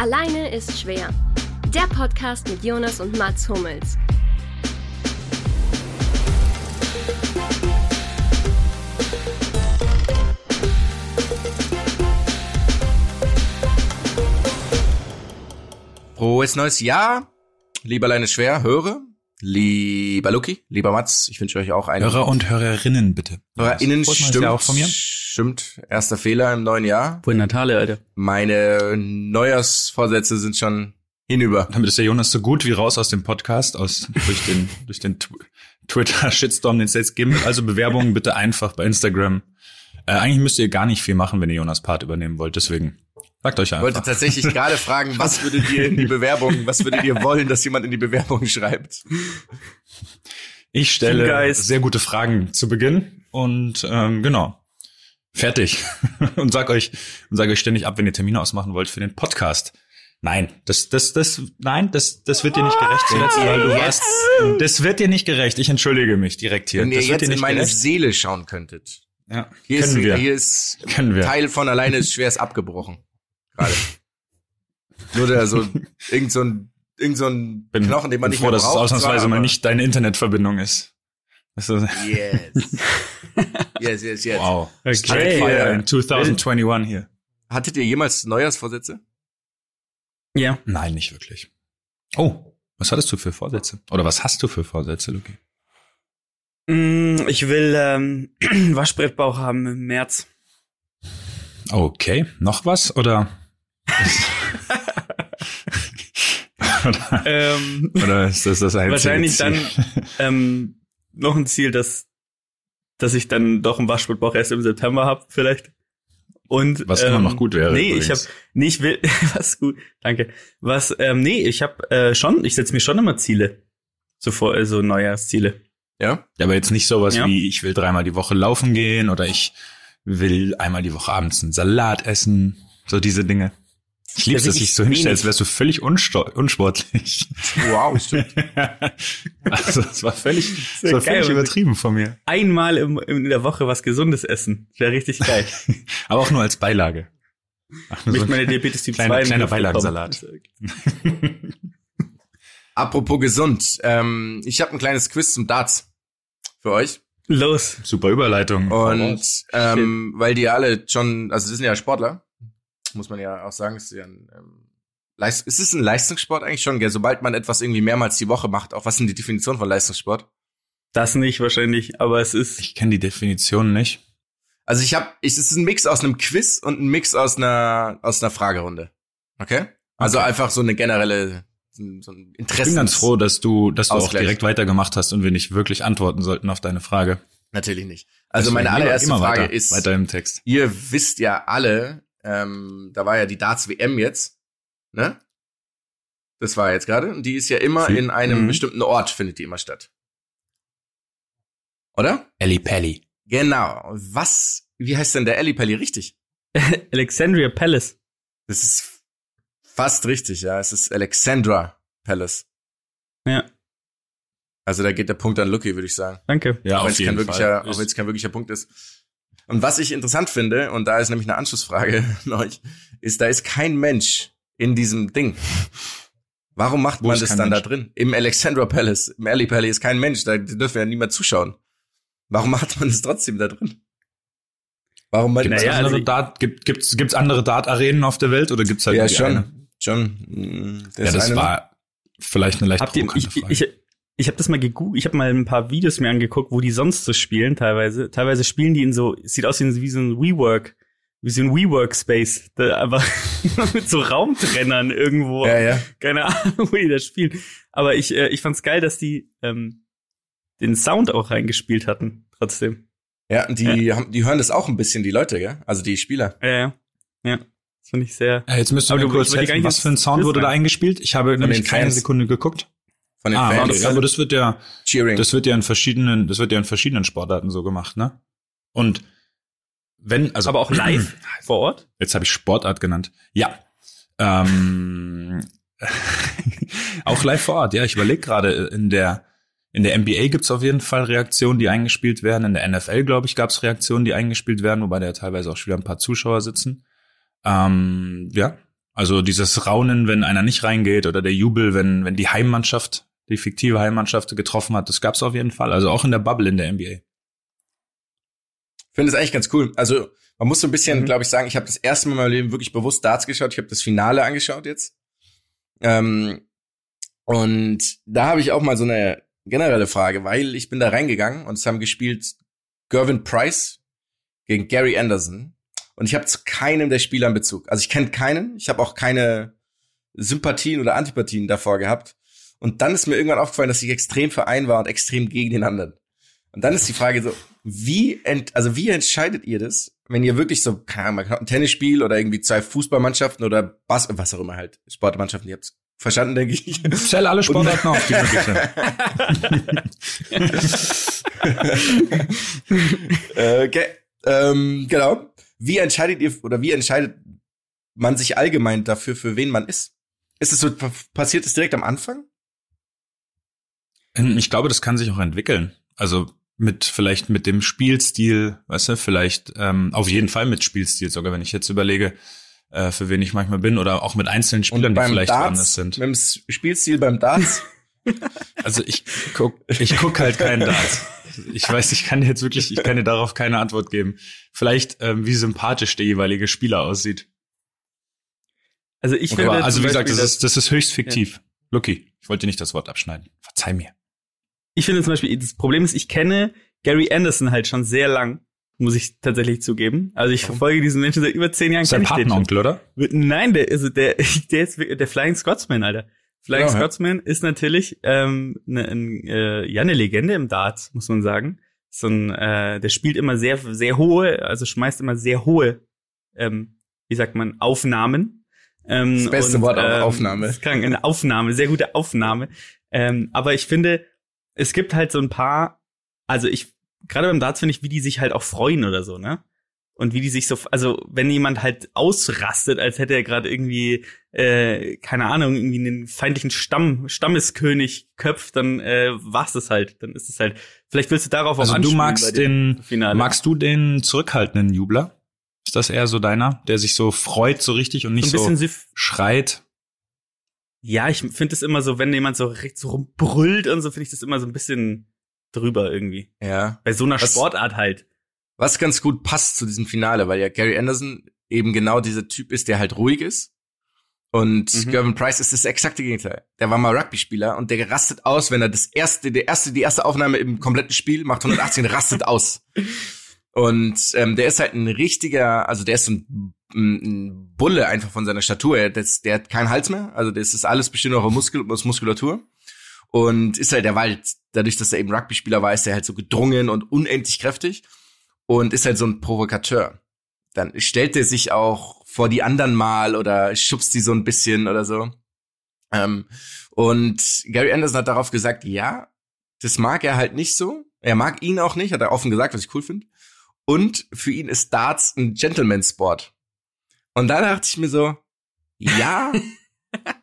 Alleine ist schwer. Der Podcast mit Jonas und Mats Hummels. Frohes neues Jahr, lieber Alleine ist schwer, höre. Lieber Luki, lieber Mats, ich wünsche euch auch einen... Hörer und Hörerinnen, bitte. HörerInnen, stimmt. Ja auch von mir. Stimmt, erster Fehler im neuen Jahr. Frohe Natale, Alter. Meine Neujahrsvorsätze sind schon hinüber. Damit ist der Jonas so gut wie raus aus dem Podcast, durch den Twitter-Shitstorm, den es jetzt gibt. Also Bewerbungen bitte einfach bei Instagram. Eigentlich müsst ihr gar nicht viel machen, wenn ihr Jonas Part übernehmen wollt, deswegen... Sagt euch einfach. Ich wollte tatsächlich gerade fragen, was würdet ihr wollen, dass jemand in die Bewerbung schreibt? Ich stelle sehr gute Fragen zu Beginn und genau, fertig. Und sag euch ständig ab, wenn ihr Termine ausmachen wollt für den Podcast. Nein, das wird dir nicht gerecht. Das wird dir nicht gerecht. Ich entschuldige mich direkt hier. Wenn ihr jetzt in meine Seele schauen könntet. Ja, hier ist Teil von Alleine ist schwer abgebrochen. Gerade. Nur der irgend so ein Knochen, den man nicht mehr braucht. Ich bin froh, dass es ausnahmsweise mal nicht deine Internetverbindung ist. Yes. Yes. Wow. Okay. Fire in 2021 hier. Hattet ihr jemals Neujahrsvorsätze? Ja. Nein, nicht wirklich. Oh, was hattest du für Vorsätze? Oder was hast du für Vorsätze, Luki? Ich will Waschbrettbauch haben im März. Okay, noch was oder? oder ist das ein wahrscheinlich Ziel? Dann noch ein Ziel, dass ich dann doch einen Waschbrettbauch erst im September habe, vielleicht. Und was immer noch gut wäre. Nee, übrigens. Ich will was gut. Danke. Ich setze mir schon immer Ziele, so Neujahrsziele. Ja, aber jetzt nicht sowas wie, ich will dreimal die Woche laufen gehen oder ich will einmal die Woche abends einen Salat essen. So diese Dinge. Ich liebe es, dass ich so hinstelle, als wärst du völlig unsportlich. Wow, stimmt. Also das war völlig übertrieben von mir. Einmal in der Woche was Gesundes essen. Wäre richtig geil. Aber auch nur als Beilage. Ach, nur meine Diabetes Typ 2. Kleiner Beilagensalat. Apropos gesund. Ich habe ein kleines Quiz zum Darts für euch. Los. Super Überleitung. Und weil die ja alle schon, also das sind ja Sportler, muss man ja auch sagen, ist ja ist es ein Leistungssport eigentlich schon, gell? Sobald man etwas irgendwie mehrmals die Woche macht, auch was ist denn die Definition von Leistungssport? Das nicht wahrscheinlich, aber es ist... Ich kenne die Definition nicht. Also es ist ein Mix aus einem Quiz und ein Mix aus einer Fragerunde. Okay? Also einfach so eine generelle... So ein Interesse. Ich bin ganz froh, dass du auch direkt weitergemacht hast und wir nicht wirklich antworten sollten auf deine Frage. Natürlich nicht. Also meine allererste Frage ist, weiter im Text. Ihr wisst ja alle, da war ja die Darts-WM jetzt, ne? Das war jetzt gerade. Und die ist ja immer in einem bestimmten Ort, findet die immer statt. Oder? Ally Pally. Genau. Wie heißt denn der Ally Pally richtig? Alexandra Palace. Das ist fast richtig, ja. Es ist Alexandra Palace. Ja. Also da geht der Punkt an Lucky, würde ich sagen. Danke. Ja, auf jeden Fall. Auch wenn es kein wirklicher Punkt ist. Und was ich interessant finde, und da ist nämlich eine Anschlussfrage an euch, ist, da ist kein Mensch in diesem Ding. Warum macht man das dann da drin? Im Alexandra Palace, im Ally Pally ist kein Mensch, da dürfen ja niemand zuschauen. Warum macht man das trotzdem da drin? Warum gibt's andere Dart-Arenen auf der Welt oder gibt's halt ja, schon. Das war vielleicht eine leicht provokante Frage. Ich habe das mal gegoogelt. Ich habe mal ein paar Videos mir angeguckt, wo die sonst so spielen. Teilweise spielen die in so. Sieht aus wie so ein WeWork, wie so ein WeWork-Space. Aber mit so Raumtrennern irgendwo. Ja. Keine Ahnung, wo die das spielen. Aber ich fand's geil, dass die den Sound auch reingespielt hatten. Trotzdem. Ja, und die hören das auch ein bisschen, die Leute, gell? Also die Spieler. Ja. Das finde ich sehr. Ja, jetzt müsst ihr mir kurz helfen, was für ein Sound wurde da eingespielt? Ich habe nämlich keine Sekunde geguckt. Von den Fans. Aber das wird ja in verschiedenen Sportarten so gemacht, ne? Und aber auch live vor Ort? Jetzt habe ich Sportart genannt. Ja. Auch live vor Ort, ja. Ich überlege gerade, in der NBA gibt's auf jeden Fall Reaktionen, die eingespielt werden. In der NFL, glaube ich, gab's Reaktionen, die eingespielt werden, wobei da teilweise auch schon wieder ein paar Zuschauer sitzen. Ja, Also dieses Raunen, wenn einer nicht reingeht, oder der Jubel, wenn die Heimmannschaft, die fiktive Heimmannschaft getroffen hat, das gab's auf jeden Fall. Also auch in der Bubble in der NBA. Ich finde das eigentlich ganz cool. Also man muss so ein bisschen, glaube ich, sagen, ich habe das erste Mal in meinem Leben wirklich bewusst Darts geschaut. Ich habe das Finale angeschaut jetzt. Und da habe ich auch mal so eine generelle Frage, weil ich bin da reingegangen und es haben gespielt Gerwyn Price gegen Gary Anderson. Und ich habe zu keinem der Spieler einen Bezug. Also ich kenne keinen. Ich habe auch keine Sympathien oder Antipathien davor gehabt. Und dann ist mir irgendwann aufgefallen, dass ich extrem für einen war und extrem gegen den anderen. Und dann ist die Frage so, wie entscheidet ihr das, wenn ihr wirklich so, keine Ahnung, ein Tennisspiel oder irgendwie zwei Fußballmannschaften oder was auch immer halt, Sportmannschaften, ihr habt es verstanden, denke ich. Stell alle Sportarten auf, die mögliche. Okay, genau. Wie entscheidet man sich allgemein dafür, für wen man ist? Ist es so, passiert es direkt am Anfang? Ich glaube, das kann sich auch entwickeln. Also vielleicht mit dem Spielstil, weißt du, vielleicht auf jeden Fall mit Spielstil, sogar wenn ich jetzt überlege, für wen ich manchmal bin, oder auch mit einzelnen Spielern, die vielleicht Darts, anders sind. Mit dem Spielstil beim Darts? Also ich guck halt keinen Darts. Ich weiß, ich kann dir darauf keine Antwort geben. Vielleicht, wie sympathisch der jeweilige Spieler aussieht. Also ich finde, also wie gesagt, das ist höchst fiktiv. Ja. Luki, ich wollte dir nicht das Wort abschneiden. Verzeih mir. Ich finde zum Beispiel, das Problem ist, ich kenne Gary Anderson halt schon sehr lang, muss ich tatsächlich zugeben. Also ich verfolge diesen Menschen seit über 10 Jahren. Ist dein Patenonkel, oder? Nein, der ist der Flying Scotsman, Alter. Flying Scotsman ist natürlich eine Legende im Dart, muss man sagen. Der spielt immer sehr, sehr hohe, also schmeißt immer sehr hohe, wie sagt man, Aufnahmen. Das beste Wort auch, Aufnahme. Eine Aufnahme, sehr gute Aufnahme. Aber ich finde, es gibt halt so ein paar, also gerade beim Darts finde ich, wie die sich halt auch freuen oder so, ne? Und wie die sich so, also wenn jemand halt ausrastet, als hätte er gerade irgendwie, keine Ahnung, irgendwie einen feindlichen Stammeskönig köpft, dann war's das halt. Dann ist es halt, vielleicht willst du darauf auch anspielen. Also magst du den zurückhaltenden Jubler? Ist das eher so deiner, der sich so freut so richtig und nicht so schreit? Ja, ich finde es immer so, wenn jemand so rechts so rumbrüllt und so, finde ich das immer so ein bisschen drüber irgendwie. Ja. Bei so einer Sportart halt. Was ganz gut passt zu diesem Finale, weil ja Gary Anderson eben genau dieser Typ ist, der halt ruhig ist. Und Gerwyn Price ist das exakte Gegenteil. Der war mal Rugby-Spieler und der rastet aus, wenn er die erste Aufnahme im kompletten Spiel macht, 118, rastet aus. Und der ist halt ein richtiger, also der ist so ein Bulle einfach von seiner Statur. Der hat keinen Hals mehr, also das ist alles bestimmt auch aus Muskulatur. Und ist halt, der war halt, dadurch, dass er eben Rugby-Spieler war, ist er halt so gedrungen und unendlich kräftig. Und ist halt so ein Provokateur. Dann stellt er sich auch vor die anderen mal oder schubst die so ein bisschen oder so. Und Gary Anderson hat darauf gesagt, ja, das mag er halt nicht so. Er mag ihn auch nicht, hat er offen gesagt, was ich cool finde. Und für ihn ist Darts ein Gentleman-Sport. Und da dachte ich mir so, ja,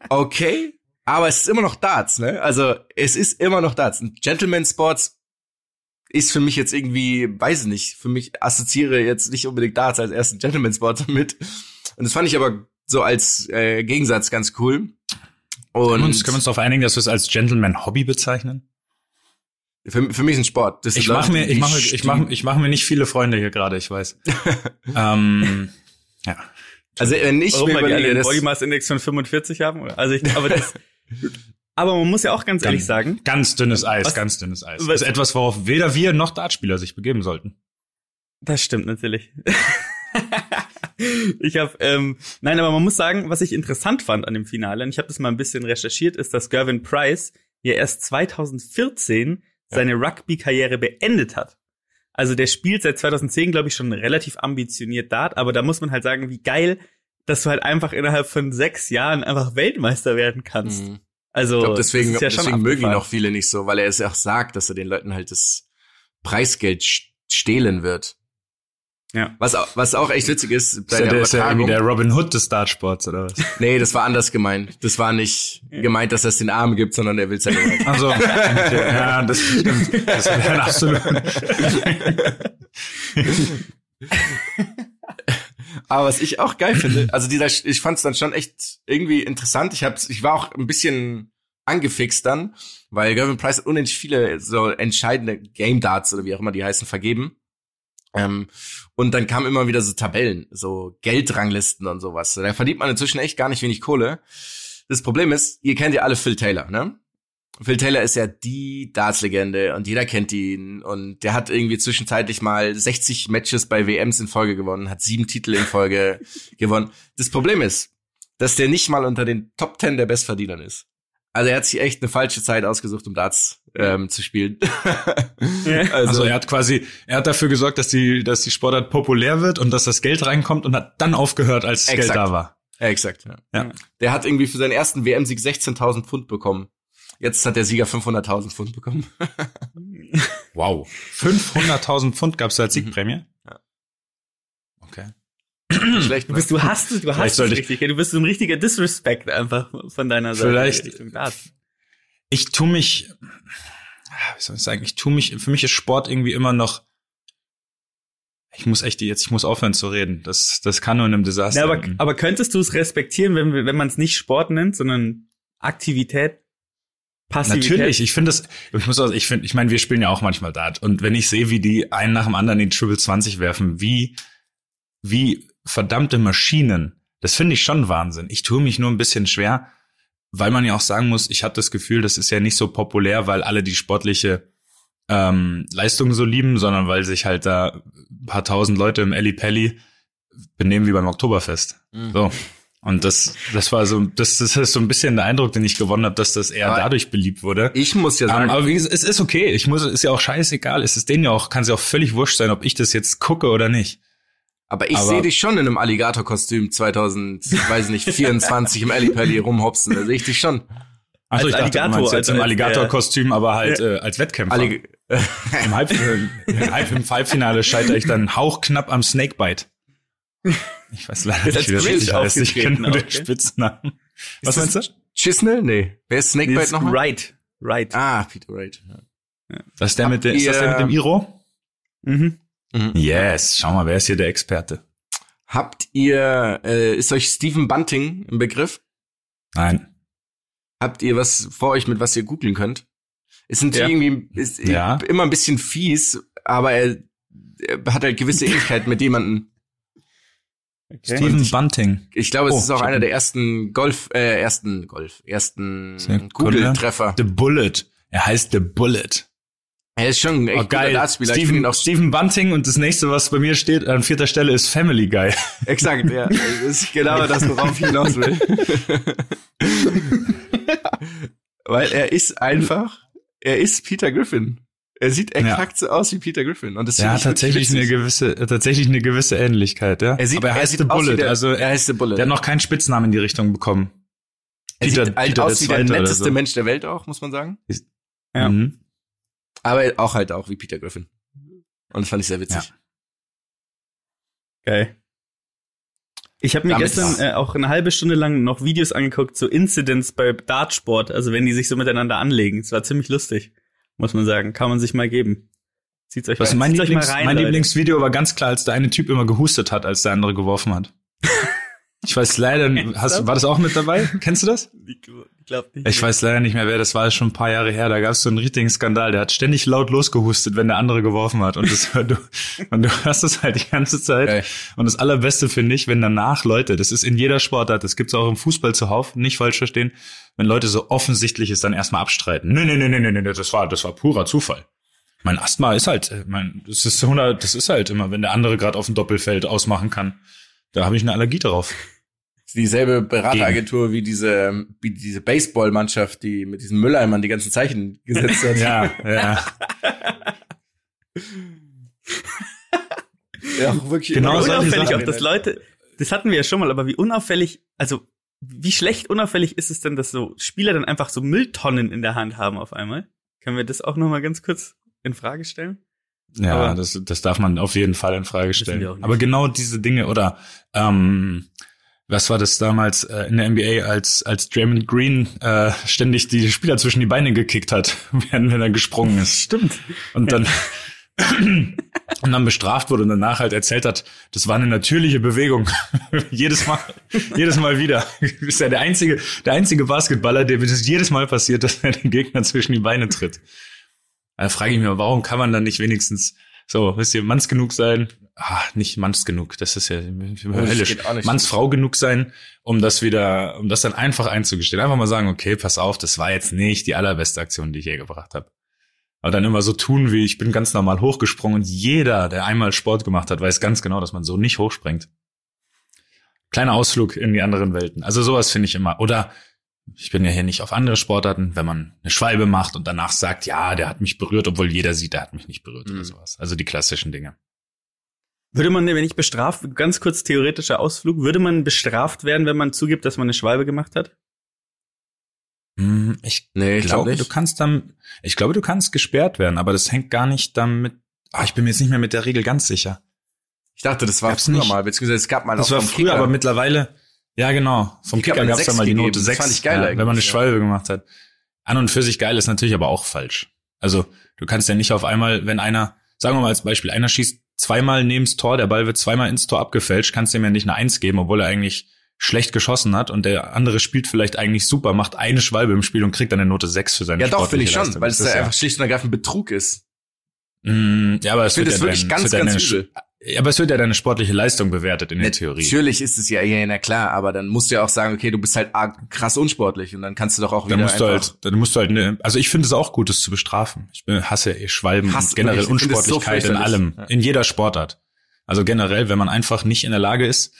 okay, aber es ist immer noch Darts, ne? Also es ist immer noch Darts. Ein Gentleman-Sport ist für mich jetzt irgendwie, weiß ich nicht, für mich assoziiere jetzt nicht unbedingt Darts als ersten Gentleman-Sport damit. Und das fand ich aber so als Gegensatz ganz cool. Und können wir uns darauf einigen, dass wir es als Gentleman-Hobby bezeichnen? Für mich ist ein Sport. Das ich mache mir nicht viele Freunde hier gerade, ich weiß. Ja. Also wenn ich mir überlege, den Body Mass Index von 45 haben, oder? Also aber man muss ja auch ganz ehrlich sagen, ganz dünnes Eis. Das ist etwas, worauf weder wir noch Dartspieler sich begeben sollten. Das stimmt natürlich. Nein, aber man muss sagen, was ich interessant fand an dem Finale, und ich habe das mal ein bisschen recherchiert, ist, dass Gerwyn Price ja erst 2014 seine Rugby-Karriere beendet hat. Also der spielt seit 2010, glaube ich, schon relativ ambitioniert Dart, aber da muss man halt sagen, wie geil, dass du halt einfach innerhalb von 6 Jahren einfach Weltmeister werden kannst. Mhm. Also ich glaube, deswegen mögen ihn auch viele nicht so, weil er es auch sagt, dass er den Leuten halt das Preisgeld stehlen wird. Ja. Was auch echt witzig ist, bei der Übertragung. Ist ja der Robin Hood des Dartsports, oder was? Nee, das war anders gemeint. Das war nicht gemeint, dass er es den Armen gibt, sondern er will es ja nicht. Ach so. Ja, das stimmt. Das wäre ein absolut. Aber was ich auch geil finde, also ich fand es dann schon echt irgendwie interessant. Ich war auch ein bisschen angefixt dann, weil Gerwyn Price hat unendlich viele so entscheidende Game Darts oder wie auch immer die heißen vergeben. Und dann kamen immer wieder so Tabellen, so Geldranglisten und sowas. Da verdient man inzwischen echt gar nicht wenig Kohle. Das Problem ist, ihr kennt ja alle Phil Taylor, ne? Phil Taylor ist ja die Darts-Legende und jeder kennt ihn. Und der hat irgendwie zwischenzeitlich mal 60 Matches bei WMs in Folge gewonnen, hat 7 Titel in Folge gewonnen. Das Problem ist, dass der nicht mal unter den Top 10 der Bestverdienern ist. Also er hat sich echt eine falsche Zeit ausgesucht, um Darts zu spielen. Also er hat dafür gesorgt, dass die Sportart populär wird und dass das Geld reinkommt und hat dann aufgehört, als das Geld da war. Ja, exakt. Ja. Ja. Der hat irgendwie für seinen ersten WM-Sieg 16.000 Pfund bekommen. Jetzt hat der Sieger 500.000 Pfund bekommen. Wow. 500.000 Pfund gab's da als Siegprämie? Ja. Okay. Schlecht, ne? Du bist so ein richtiger Disrespect einfach von deiner Seite. Für mich ist Sport irgendwie immer noch, ich muss aufhören zu reden. Das kann nur in einem Desaster enden. Aber könntest du es respektieren, wenn man es nicht Sport nennt, sondern Aktivität? Passivität. Natürlich, ich meine, wir spielen ja auch manchmal Dart. Und wenn ich sehe, wie die einen nach dem anderen den Triple 20 werfen, wie verdammte Maschinen, das finde ich schon Wahnsinn. Ich tue mich nur ein bisschen schwer, weil man ja auch sagen muss, ich hatte das Gefühl, das ist ja nicht so populär, weil alle die sportliche Leistung so lieben, sondern weil sich halt da ein paar tausend Leute im Ally Pally benehmen wie beim Oktoberfest. Mhm. So. Und das war so, das ist so ein bisschen der Eindruck, den ich gewonnen habe, dass das eher dadurch beliebt wurde. Ich muss ja sagen. Aber wie gesagt, es ist okay. Ist ja auch scheißegal. Es ist denen ja auch, kann es ja auch völlig wurscht sein, ob ich das jetzt gucke oder nicht. Aber ich sehe dich schon in einem Alligator-Kostüm 2024 im Ally Pally rumhopsen. Da sehe ich dich schon. Achso, ich dachte, du meinst jetzt im Alligator-Kostüm, aber halt als Wettkämpfer. Im Halbfinale scheitere ich dann hauchknapp am Snakebite. Ich weiß leider nicht, wie das richtig heißt. Ich kenne nur den Spitznamen. Was meinst du? Chisnell? Nee. Wer ist Snakebite nochmal? Wright. Ah, Peter Wright. Ja. Ist das der mit dem Iro? Mhm. Yes. Schau mal, wer ist hier der Experte? Ist euch Stephen Bunting im Begriff? Nein. Habt ihr was vor euch, mit was ihr googeln könnt? Ist immer ein bisschen fies, aber er hat halt gewisse Ähnlichkeit mit jemandem. Okay. Stephen Bunting. Ich glaube, es ist auch einer der ersten Google-Treffer. The Bullet. Er heißt The Bullet. Er ist schon ein echt guter Dartspieler. Stephen Bunting und das nächste, was bei mir steht, an 4. Stelle ist Family Guy. Exakt, ja. Das ist genau das, worauf ich hinaus will. Weil er ist Peter Griffin. Er sieht exakt so aus wie Peter Griffin. Und das ja, tatsächlich eine gewisse Ähnlichkeit, ja. Aber er heißt The Bullet, der hat noch keinen Spitznamen in die Richtung bekommen. Er sieht aus wie der netteste Mensch der Welt auch, muss man sagen. Ja. Mhm. Aber auch wie Peter Griffin. Und das fand ich sehr witzig. Ja. Geil. Ich habe mir gestern auch eine halbe Stunde lang noch Videos angeguckt zu Incidents bei Dartsport, also wenn die sich so miteinander anlegen. Es war ziemlich lustig. Muss man sagen, kann man sich mal geben. Zieht's euch mal rein. Mein Lieblingsvideo war ganz klar, als der eine Typ immer gehustet hat, als der andere geworfen hat. Ich weiß leider nicht, war das auch mit dabei? Kennst du das? Ich glaube nicht. Ich weiß leider nicht mehr, wer das war, ist schon ein paar Jahre her. Da gab es so einen richtigen Skandal. Der hat ständig laut losgehustet, wenn der andere geworfen hat. Und du hörst das halt die ganze Zeit. Okay. Und das Allerbeste finde ich, wenn danach Leute, das ist in jeder Sportart, das gibt's auch im Fußball zuhauf, nicht falsch verstehen, wenn Leute so offensichtliches dann erstmal abstreiten. Nee, das war purer Zufall. Mein Asthma ist halt, das ist halt immer, wenn der andere gerade auf dem Doppelfeld ausmachen kann. Da habe ich eine Allergie drauf. Dieselbe Berateragentur wie diese Baseballmannschaft, die mit diesen Mülleimern die ganzen Zeichen gesetzt hat. Ja. Ja, wirklich. Genau, unauffällig auch, dass Leute, das hatten wir ja schon mal, aber wie unauffällig, also wie schlecht unauffällig ist es denn, dass so Spieler dann einfach so Mülltonnen in der Hand haben auf einmal? Können wir das auch nochmal ganz kurz in Frage stellen? Ja, aber das darf man auf jeden Fall in Frage stellen. Aber genau diese Dinge oder was war das damals in der NBA, als Draymond Green ständig die Spieler zwischen die Beine gekickt hat, während er gesprungen ist. Stimmt. Und dann und dann bestraft wurde und danach halt erzählt hat, das war eine natürliche Bewegung. jedes Mal wieder. Ist ja der einzige Basketballer, dem das jedes Mal passiert, dass er den Gegner zwischen die Beine tritt. Da frage ich mich mal, warum kann man dann nicht wenigstens so, wisst ihr, Manns genug sein? Ah, nicht Manns genug, das ist ja höllisch. Manns Frau genug sein, um das dann einfach einzugestehen. Einfach mal sagen, okay, pass auf, das war jetzt nicht die allerbeste Aktion, die ich je gebracht habe. Aber dann immer so tun, wie ich bin ganz normal hochgesprungen, und jeder, der einmal Sport gemacht hat, weiß ganz genau, dass man so nicht hochspringt. Kleiner Ausflug in die anderen Welten. Also sowas finde ich immer. Oder ich bin ja hier nicht auf andere Sportarten, wenn man eine Schwalbe macht und danach sagt, ja, der hat mich berührt, obwohl jeder sieht, der hat mich nicht berührt oder sowas. Also die klassischen Dinge. Würde man, wenn ich bestraft, ganz kurz theoretischer Ausflug, würde man bestraft werden, wenn man zugibt, dass man eine Schwalbe gemacht hat? Ich glaube, du kannst gesperrt werden, aber das hängt gar nicht damit. Ich bin mir jetzt nicht mehr mit der Regel ganz sicher. Ich dachte, das war gab's früher nicht. Mal, beziehungsweise es gab mal das auch vom Kicker. Das war früher, aber mittlerweile, ja genau, vom Kicker gab es dann mal die Note 6, fand ich geil, ja, wenn man eine Schwalbe gemacht hat. An und für sich geil ist natürlich aber auch falsch. Also du kannst ja nicht auf einmal, wenn einer, sagen wir mal als Beispiel, einer schießt zweimal neben's Tor, der Ball wird zweimal ins Tor abgefälscht, kannst du ihm ja nicht eine 1 geben, obwohl er eigentlich schlecht geschossen hat und der andere spielt vielleicht eigentlich super, macht eine Schwalbe im Spiel und kriegt dann eine Note 6 für seine Leistung. Ja doch, finde ich schon, weil es ja einfach schlicht und ergreifend Betrug ist. Ja, aber es wird ja wirklich ganz übel. Aber es wird ja deine sportliche Leistung bewertet in der Theorie. Natürlich ist es ja, na klar, aber dann musst du ja auch sagen, okay, du bist halt krass unsportlich und dann kannst du doch auch wieder dann musst du halt, also ich finde es auch gut, das zu bestrafen. Ich hasse Schwalben, generell Unsportlichkeit so in allem, ja. In jeder Sportart. Also generell, wenn man einfach nicht in der Lage ist,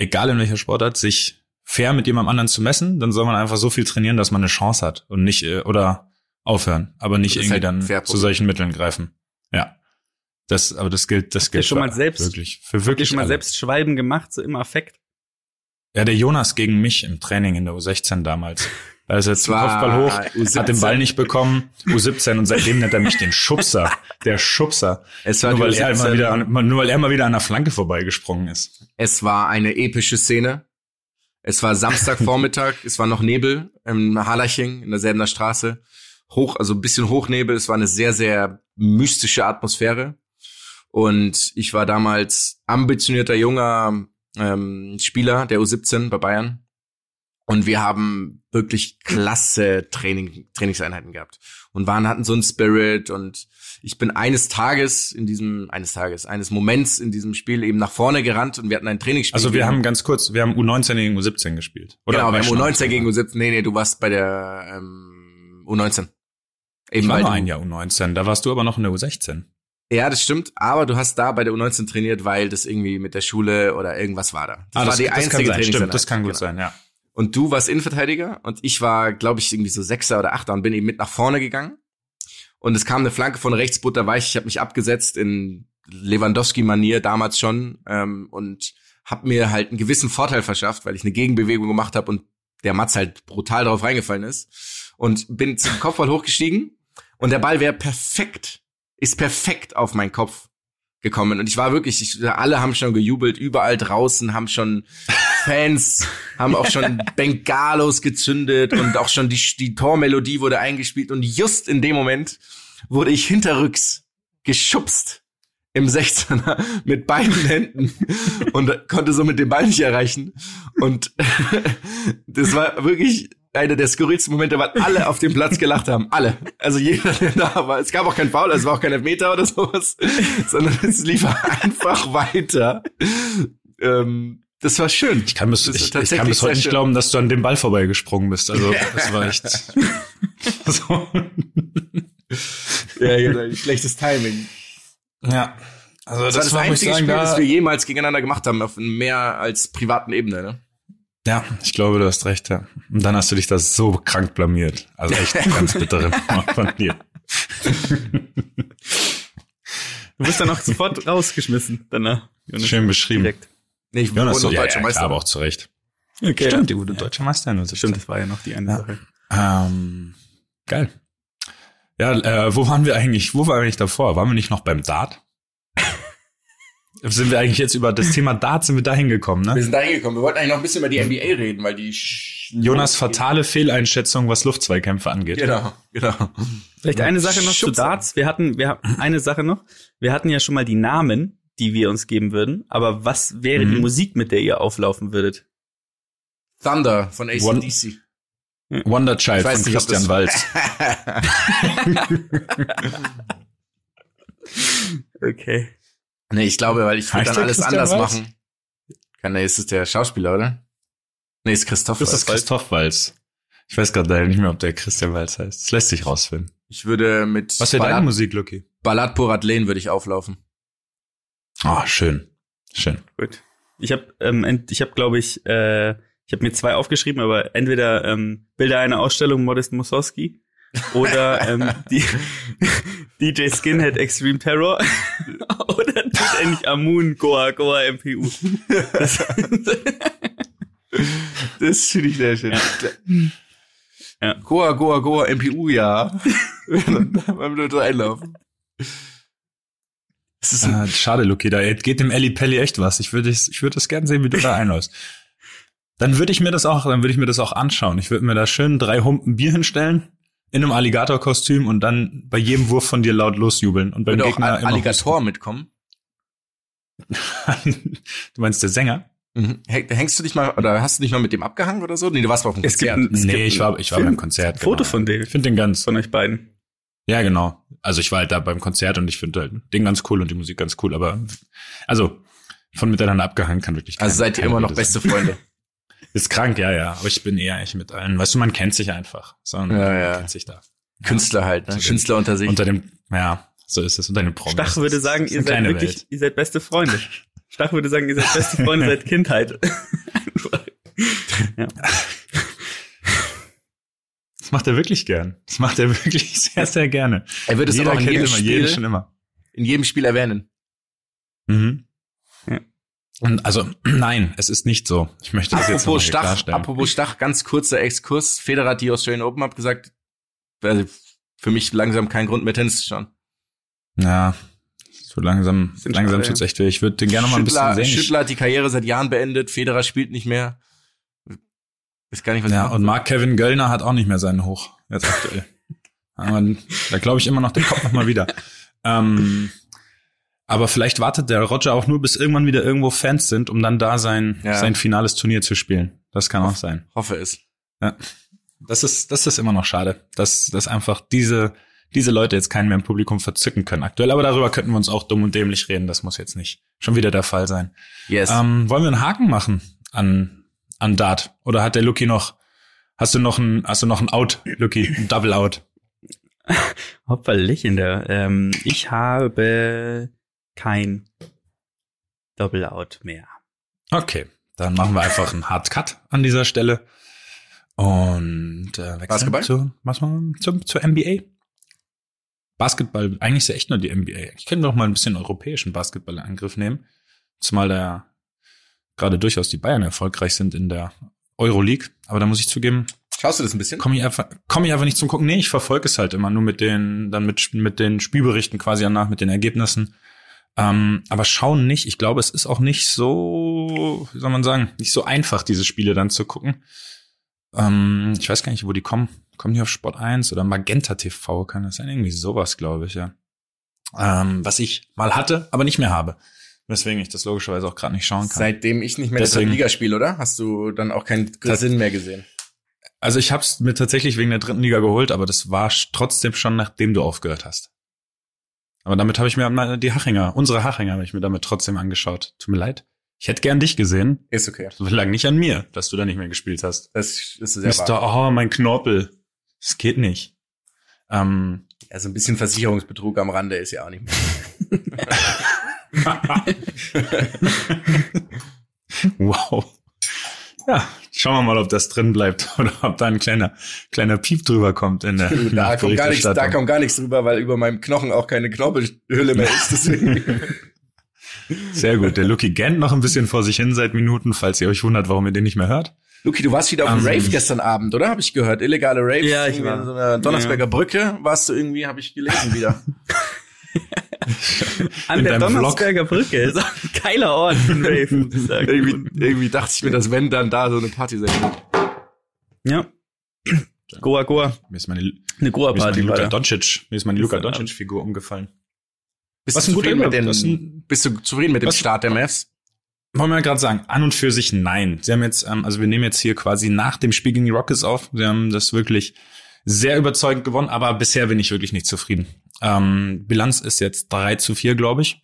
egal in welcher Sportart, sich fair mit jemandem anderen zu messen, dann soll man einfach so viel trainieren, dass man eine Chance hat und nicht oder aufhören, aber nicht irgendwie halt dann zu solchen Mitteln greifen. Ja. Das gilt schon mal selbst, wirklich schon mal alle. Selbst Schwalben gemacht, so im Affekt. Ja, der Jonas gegen mich im Training in der U16 damals. Da ist er zum Korfball hoch, U17. Hat den Ball nicht bekommen, U17, und seitdem nennt er mich den Schubser, der Schubser. Nur weil er mal wieder an der Flanke vorbeigesprungen ist. Es war eine epische Szene. Es war Samstagvormittag, es war noch Nebel im Harlaching, in derselben Straße. Also ein bisschen Hochnebel, es war eine sehr, sehr mystische Atmosphäre. Und ich war damals ambitionierter junger Spieler der U17 bei Bayern. Und wir haben wirklich klasse Trainingseinheiten gehabt. Und hatten so einen Spirit. Und ich bin eines Moments in diesem Spiel eben nach vorne gerannt und wir hatten ein Trainingsspiel. Also wir haben U19 gegen U17 gespielt. Oder genau, wir haben U19 gegen U17. Nee, du warst bei der U19. Ich war nur ein Jahr U19, da warst du aber noch in der U16. Ja, das stimmt, aber du hast da bei der U19 trainiert, weil das irgendwie mit der Schule oder irgendwas war da. Das war die einzige Trainingseinheit, das kann gut sein, ja. Und du warst Innenverteidiger und ich war, glaube ich, irgendwie so Sechser oder Achter und bin eben mit nach vorne gegangen. Und es kam eine Flanke von rechts, butterweich, ich habe mich abgesetzt in Lewandowski-Manier damals schon und habe mir halt einen gewissen Vorteil verschafft, weil ich eine Gegenbewegung gemacht habe und der Mats halt brutal drauf reingefallen ist. Und bin zum Kopfball hochgestiegen und der Ball wäre perfekt auf meinen Kopf gekommen. Und ich war wirklich, alle haben schon gejubelt, überall draußen haben schon Fans, haben auch schon Bengalos gezündet und auch schon die Tormelodie wurde eingespielt. Und just in dem Moment wurde ich hinterrücks geschubst im 16er mit beiden Händen und konnte somit den Ball nicht erreichen. Und das war wirklich einer der skurrilsten Momente, weil alle auf dem Platz gelacht haben. Alle. Also jeder, der da war. Es gab auch keinen Foul, es war auch kein Elfmeter oder sowas, sondern es lief einfach weiter. Das war schön. Ich kann bis heute nicht glauben, dass du an dem Ball vorbeigesprungen bist. Also das war echt so. Ja, genau, schlechtes Timing. Ja. Also das war das einzige Spiel, das wir jemals gegeneinander gemacht haben, auf mehr als privaten Ebene, ne? Ja, ich glaube, du hast recht, ja. Und dann hast du dich da so krank blamiert. Also echt ganz bittere von dir. Du wirst dann auch sofort rausgeschmissen danach. Schön beschrieben. Direkt. Nee, ich Jonas wurde deutscher Meister. Aber auch zu Recht. Okay. Stimmt, die wurde deutsche Meisterin. Stimmt, das war ja noch die eine Sache. Geil. Ja, wo waren wir eigentlich davor? Waren wir nicht noch beim Dart? Sind wir eigentlich jetzt über das Thema Darts, sind wir da hingekommen, ne? Wir sind da hingekommen. Wir wollten eigentlich noch ein bisschen über die NBA reden, weil die... Jonas, fatale Fehleinschätzung, was Luftzweikämpfe angeht. Genau, genau. Vielleicht eine Sache noch zu Darts. Wir hatten ja schon mal die Namen, die wir uns geben würden. Aber was wäre die Musik, mit der ihr auflaufen würdet? Thunder von AC/DC. Wonder Child von Christian Walz. Okay. Nee, ich glaube, weil ich würde dann alles anders machen. Nee, ist es der Schauspieler, oder? Nee, ist Christoph Walz. Das ist Christoph Walz. Ich weiß gerade nicht mehr, ob der Christian Walz heißt. Das lässt sich rausfinden. Ich würde mit... Was wäre deine Musik, Luki? Ballad pour Madeleine würde ich auflaufen. Ah, schön. Schön. Gut. Ich habe mir zwei aufgeschrieben, aber entweder Bilder einer Ausstellung, Modest Mussorgsky, oder die DJ Skinhead Extreme Terror oder endlich Amun Goa Goa MPU. Das finde ich sehr schön. Ja. Goa Goa Goa MPU, ja. Beim Leute einlaufen. Das ist schade, Luki, da geht dem Ally Pally echt was. Ich würde das gern sehen, wie du da einläufst. Dann würde ich mir das auch anschauen. Ich würde mir da schön 3 Humpen Bier hinstellen, in einem Alligator-Kostüm und dann bei jedem Wurf von dir laut losjubeln. Und beim Gegner auch immer Alligator husten. Mitkommen? Du meinst der Sänger? Mhm. Hängst du dich mal, oder hast du dich mal mit dem abgehangen oder so? Nee, du warst mal auf dem Konzert. Ich war beim Konzert. Ein Foto von dem. Ich finde den ganz. Von euch beiden. Ja, genau. Also ich war halt da beim Konzert und ich finde halt den ganz cool und die Musik ganz cool, aber also von miteinander abgehangen kann wirklich keiner. Also seid ihr immer noch beste Freunde? Ist krank, ja, aber ich bin eher eigentlich mit allen. Weißt du, man kennt sich einfach. So, man kennt sich da. Künstler halt, ne? So Künstler unter sich. So ist es, unter den Promis. Stach würde sagen, ihr seid beste Freunde. Stach würde sagen, ihr seid beste Freunde seit Kindheit. Ja. Das macht er wirklich gern. Das macht er wirklich sehr, sehr gerne. Er würde es aber auch in jedem Spiel erwähnen. Mhm. Ja. Und also, nein, es ist nicht so. Ich möchte das jetzt nochmal klarstellen. Apropos Stach, ganz kurzer Exkurs. Federer hat die Australian Open abgesagt. Also für mich langsam kein Grund mehr, Tennis zu schauen. Ja, so langsam tut's echt weh. Ich würde den gerne mal ein bisschen sehen. Schüttler hat die Karriere seit Jahren beendet. Federer spielt nicht mehr. Ist gar nicht, was und Marc-Kevin Göllner hat auch nicht mehr seinen Hoch. Jetzt aktuell. Aber da glaube ich immer noch, der kommt nochmal wieder. Aber vielleicht wartet der Roger auch nur, bis irgendwann wieder irgendwo Fans sind, um dann da sein finales Turnier zu spielen. Das kann auch sein. Hoffe es. Ja. Das ist immer noch schade, dass einfach diese Leute jetzt keinen mehr im Publikum verzücken können aktuell. Aber darüber könnten wir uns auch dumm und dämlich reden. Das muss jetzt nicht schon wieder der Fall sein. Yes. Wollen wir einen Haken machen an Dart? Oder hat der Luki noch, hast du noch ein Out, Luki? Ein Double Out? Hopperlichen da. Ich habe kein Doppel-Out mehr. Okay, dann machen wir einfach einen Hard-Cut an dieser Stelle und wechseln zur NBA. Basketball, eigentlich ist ja echt nur die NBA. Ich könnte doch mal ein bisschen europäischen Basketball in Angriff nehmen, zumal da gerade durchaus die Bayern erfolgreich sind in der Euroleague. Aber da muss ich zugeben, schaust du das ein bisschen? Komm ich einfach nicht zum Gucken. Nee, ich verfolge es halt immer nur mit den Spielberichten quasi danach, mit den Ergebnissen. Aber schauen nicht. Ich glaube, es ist auch nicht so, wie soll man sagen, nicht so einfach, diese Spiele dann zu gucken. Ich weiß gar nicht, wo die kommen. Kommen die auf Sport 1 oder Magenta TV? Kann das sein? Irgendwie sowas, glaube ich, ja. Was ich mal hatte, aber nicht mehr habe. Weswegen ich das logischerweise auch gerade nicht schauen kann. Seitdem ich nicht mehr in der Liga spiele, oder? Hast du dann auch keinen Sinn mehr gesehen? Also ich habe es mir tatsächlich wegen der 3. Liga geholt, aber das war trotzdem schon, nachdem du aufgehört hast. Aber damit habe ich mir unsere Hachinger habe ich mir damit trotzdem angeschaut. Tut mir leid. Ich hätte gern dich gesehen. Ist okay. Das lag nicht an mir, dass du da nicht mehr gespielt hast. Das ist sehr wahr. Oh, mein Knorpel. Das geht nicht. Also ein bisschen Versicherungsbetrug am Rande ist ja auch nicht mehr. Wow. Ja, schauen wir mal, ob das drin bleibt oder ob da ein kleiner Piep drüber kommt in der Berichterstattung. Da kommt gar nichts drüber, weil über meinem Knochen auch keine Knorpelhülle mehr ist. Deswegen. Sehr gut. Der Luki gähnt noch ein bisschen vor sich hin seit Minuten, falls ihr euch wundert, warum ihr den nicht mehr hört. Luki, du warst wieder auf dem Rave gestern Abend, oder? Habe ich gehört. Illegale Raves. Ja, ich war in so einer Donnersberger Brücke. Warst du irgendwie, habe ich gelesen wieder. An der Donnersberger Brücke ist auch ein geiler Ort in Raven. Irgendwie dachte ich mir, dass wenn dann da so eine Party sein wird. Ja. Goa, Goa. Mir ist eine Goa-Party. Mir ist meine Luka Doncic-Figur umgefallen. Bist du zufrieden mit dem Start der Mavs? Wollen wir gerade sagen, an und für sich nein. Sie haben jetzt, also wir nehmen jetzt hier quasi nach dem Spiel gegen die Rockets auf. Sie haben das wirklich sehr überzeugend gewonnen, aber bisher bin ich wirklich nicht zufrieden. Bilanz ist jetzt 3-4, glaube ich.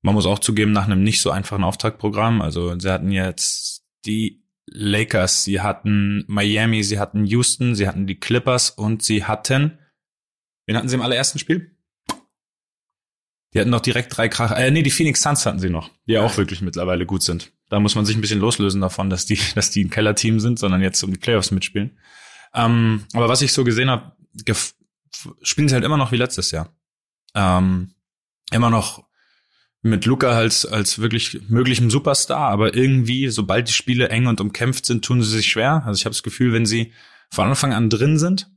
Man muss auch zugeben, nach einem nicht so einfachen Auftaktprogramm. Also sie hatten jetzt die Lakers, sie hatten Miami, sie hatten Houston, sie hatten die Clippers und sie hatten, wen hatten sie im allerersten Spiel? Die hatten noch direkt drei Kracher. Die Phoenix Suns hatten sie noch, die ja auch wirklich mittlerweile gut sind. Da muss man sich ein bisschen loslösen davon, dass die ein Kellerteam sind, sondern jetzt um die Playoffs mitspielen. Aber was ich so gesehen habe, spielen sie halt immer noch wie letztes Jahr. Immer noch mit Luka als wirklich möglichem Superstar, aber irgendwie, sobald die Spiele eng und umkämpft sind, tun sie sich schwer. Also ich habe das Gefühl, wenn sie von Anfang an drin sind,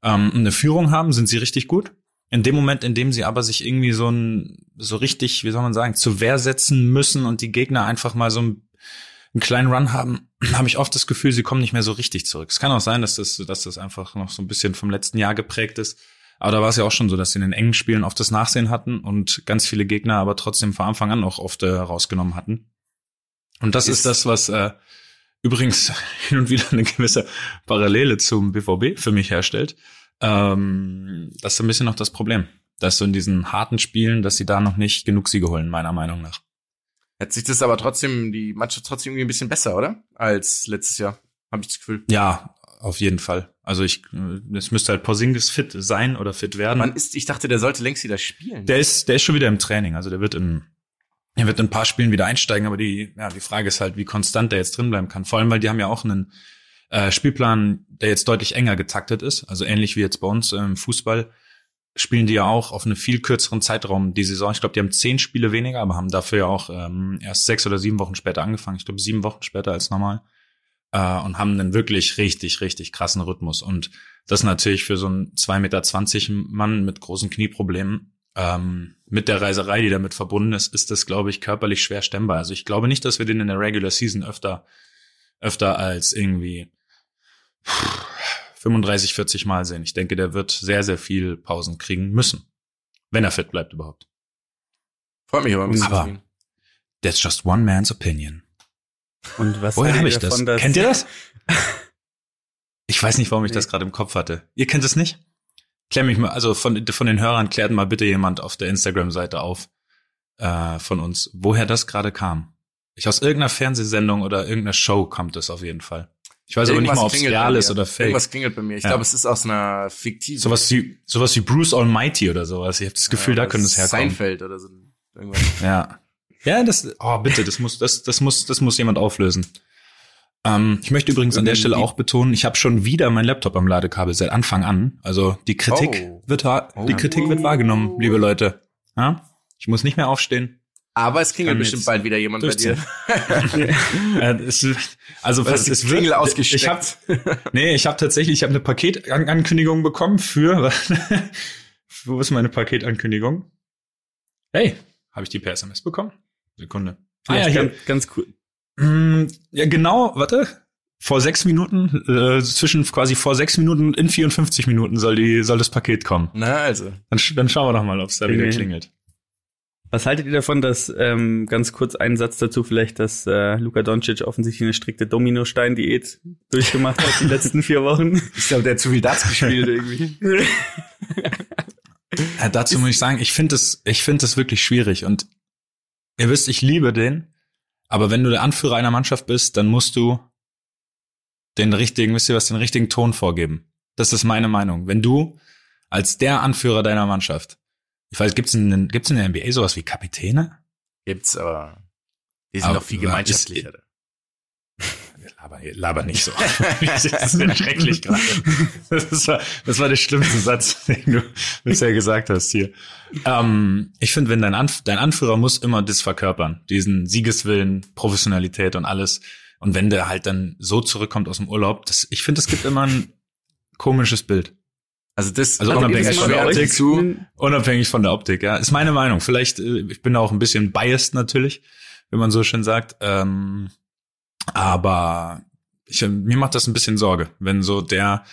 eine Führung haben, sind sie richtig gut. In dem Moment, in dem sie aber sich irgendwie so richtig, wie soll man sagen, zur Wehr setzen müssen und die Gegner einfach mal so einen kleinen Run haben, habe ich oft das Gefühl, sie kommen nicht mehr so richtig zurück. Es kann auch sein, dass das einfach noch so ein bisschen vom letzten Jahr geprägt ist. Aber da war es ja auch schon so, dass sie in den engen Spielen oft das Nachsehen hatten und ganz viele Gegner aber trotzdem von Anfang an auch oft rausgenommen hatten. Und das ist das, was übrigens hin und wieder eine gewisse Parallele zum BVB für mich herstellt. Das ist ein bisschen noch das Problem, dass so in diesen harten Spielen, dass sie da noch nicht genug Siege holen, meiner Meinung nach. Jetzt sieht es aber trotzdem, die Mannschaft trotzdem irgendwie ein bisschen besser, oder? Als letztes Jahr, habe ich das Gefühl. Ja, auf jeden Fall. Also es müsste halt Porzingis fit sein oder fit werden. Ich dachte, der sollte längst wieder spielen. Der ist schon wieder im Training, also der wird in ein paar Spielen wieder einsteigen, aber die Frage ist halt, wie konstant der jetzt drin bleiben kann. Vor allem, weil die haben ja auch einen Spielplan, der jetzt deutlich enger getaktet ist, also ähnlich wie jetzt bei uns im Fußball, spielen die ja auch auf einen viel kürzeren Zeitraum die Saison. Ich glaube, die haben 10 Spiele weniger, aber haben dafür ja auch erst 6 oder 7 Wochen später angefangen. Ich glaube, 7 Wochen später als normal. Und haben einen wirklich richtig, richtig krassen Rhythmus. Und das natürlich für so einen 2,20 Meter Mann mit großen Knieproblemen, mit der Reiserei, die damit verbunden ist, ist das, glaube ich, körperlich schwer stemmbar. Also ich glaube nicht, dass wir den in der Regular Season öfter als irgendwie 35, 40 Mal sehen. Ich denke, der wird sehr, sehr viel Pausen kriegen müssen. Wenn er fit bleibt überhaupt. Freut mich aber ein bisschen. Aber that's just one man's opinion. Und was woher habe ich davon, das? Kennt ihr das? Ich weiß nicht, warum ich das gerade im Kopf hatte. Ihr kennt es nicht? Klär mich mal, also von den Hörern klärt mal bitte jemand auf der Instagram-Seite auf von uns, woher das gerade kam. Aus irgendeiner Fernsehsendung oder irgendeiner Show kommt es auf jeden Fall. Ich weiß irgendwas aber nicht mal, ob es real ist oder fake. Irgendwas klingelt bei mir. Ich glaube, es ist aus einer fiktiven. Sowas wie Bruce Almighty oder sowas. Ich habe das Gefühl, da könnte es herkommen. Seinfeld oder so. Irgendwas. Ja. Ja, das muss jemand auflösen. Ich möchte übrigens an der Stelle auch betonen, ich habe schon wieder mein Laptop am Ladekabel seit Anfang an. Also die Kritik wird wahrgenommen, liebe Leute. Ja? Ich muss nicht mehr aufstehen. Aber es klingelt bestimmt bald wieder jemand bei dir. Also was ist Klingel ausgesteckt? Ich habe eine Paketankündigung bekommen für wo ist meine Paketankündigung? Hey, habe ich die per SMS bekommen? Sekunde. Ganz cool. Ja, genau, warte. Vor 6 Minuten, vor 6 Minuten und in 54 Minuten soll das Paket kommen. Na also. Dann schauen wir doch mal, ob es da wieder klingelt. Was haltet ihr davon, dass, ganz kurz einen Satz dazu vielleicht, dass Luka Doncic offensichtlich eine strikte Dominostein-Diät durchgemacht hat die letzten 4 Wochen? Ich glaube, der hat zu viel Darts gespielt irgendwie. Ja, dazu muss ich sagen, ich finde das wirklich schwierig. Und ihr wisst, ich liebe den, aber wenn du der Anführer einer Mannschaft bist, dann musst du den richtigen Ton vorgeben. Das ist meine Meinung. Wenn du als der Anführer deiner Mannschaft, ich weiß, gibt's in der NBA sowas wie Kapitäne? Gibt's, aber die sind auch viel gemeinschaftlicher. Laber nicht so. Das ist schrecklich gerade. Das war der schlimmste Satz, den du bisher gesagt hast hier. Ich finde, wenn dein Anführer muss immer das verkörpern, diesen Siegeswillen, Professionalität und alles. Und wenn der halt dann so zurückkommt aus dem Urlaub, ich finde, es gibt immer ein komisches Bild. Also das unabhängig von der Optik, unabhängig von der Optik, ja, ist meine Meinung. Vielleicht, ich bin auch ein bisschen biased natürlich, wenn man so schön sagt. Aber mir macht das ein bisschen Sorge, wenn so der,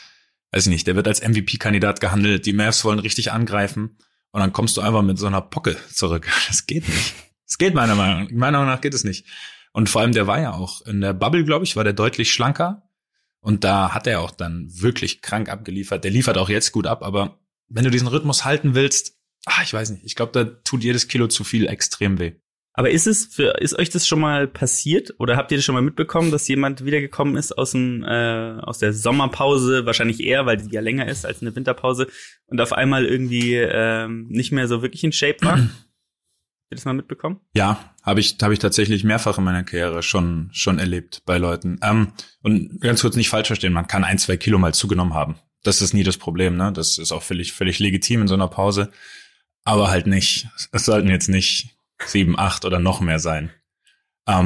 weiß ich nicht, der wird als MVP-Kandidat gehandelt, die Mavs wollen richtig angreifen und dann kommst du einfach mit so einer Pocke zurück. Das geht nicht. Das geht meiner Meinung nach geht es nicht. Und vor allem, der war ja auch in der Bubble, glaube ich, war der deutlich schlanker. Und da hat er auch dann wirklich krank abgeliefert. Der liefert auch jetzt gut ab, aber wenn du diesen Rhythmus halten willst, ich weiß nicht, ich glaube, da tut jedes Kilo zu viel extrem weh. Aber ist euch das schon mal passiert oder habt ihr das schon mal mitbekommen, dass jemand wiedergekommen ist aus der Sommerpause, wahrscheinlich eher, weil die ja länger ist als eine Winterpause und auf einmal irgendwie nicht mehr so wirklich in Shape war? Habt ihr das mal mitbekommen? Ja. Habe ich tatsächlich mehrfach in meiner Karriere schon erlebt bei Leuten. Und ganz kurz nicht falsch verstehen, man kann 1-2 Kilo mal zugenommen haben. Das ist nie das Problem, ne? Das ist auch völlig legitim in so einer Pause. Aber halt nicht, es sollten jetzt nicht 7, 8 oder noch mehr sein. Ja,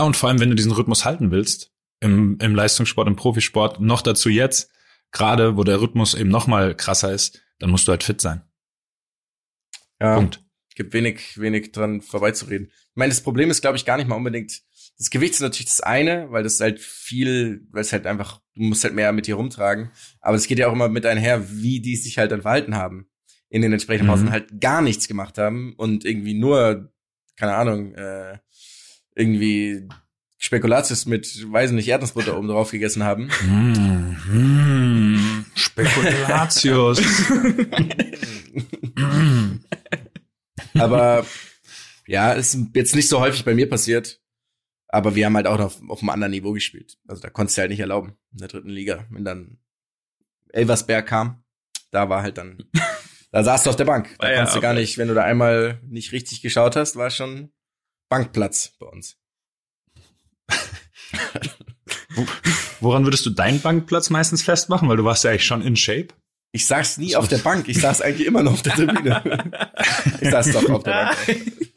und vor allem, wenn du diesen Rhythmus halten willst, im Leistungssport, im Profisport, noch dazu jetzt, gerade wo der Rhythmus eben noch mal krasser ist, dann musst du halt fit sein. Ja. Punkt. Gibt wenig dran vorbeizureden. Ich meine, das Problem ist, glaube ich, gar nicht mal unbedingt, das Gewicht ist natürlich das eine, weil das halt viel, weil es halt einfach, du musst halt mehr mit dir rumtragen, aber es geht ja auch immer mit einher, wie die sich halt dann verhalten haben, in den entsprechenden Pausen halt gar nichts gemacht haben und irgendwie nur, keine Ahnung, irgendwie Spekulatius mit, weiß nicht, Erdnussbutter oben drauf gegessen haben. Spekulatius. Aber ja, ist jetzt nicht so häufig bei mir passiert. Aber wir haben halt auch auf einem anderen Niveau gespielt. Also da konntest du halt nicht erlauben in der 3. Liga. Wenn dann Elversberg kam, da war halt dann, da saß du auf der Bank. Da konntest du gar nicht, wenn du da einmal nicht richtig geschaut hast, war schon Bankplatz bei uns. Woran würdest du deinen Bankplatz meistens festmachen? Weil du warst ja eigentlich schon in Shape. Ich saß nie auf der Bank, ich saß eigentlich immer noch auf der Tribüne. Ich saß doch auf der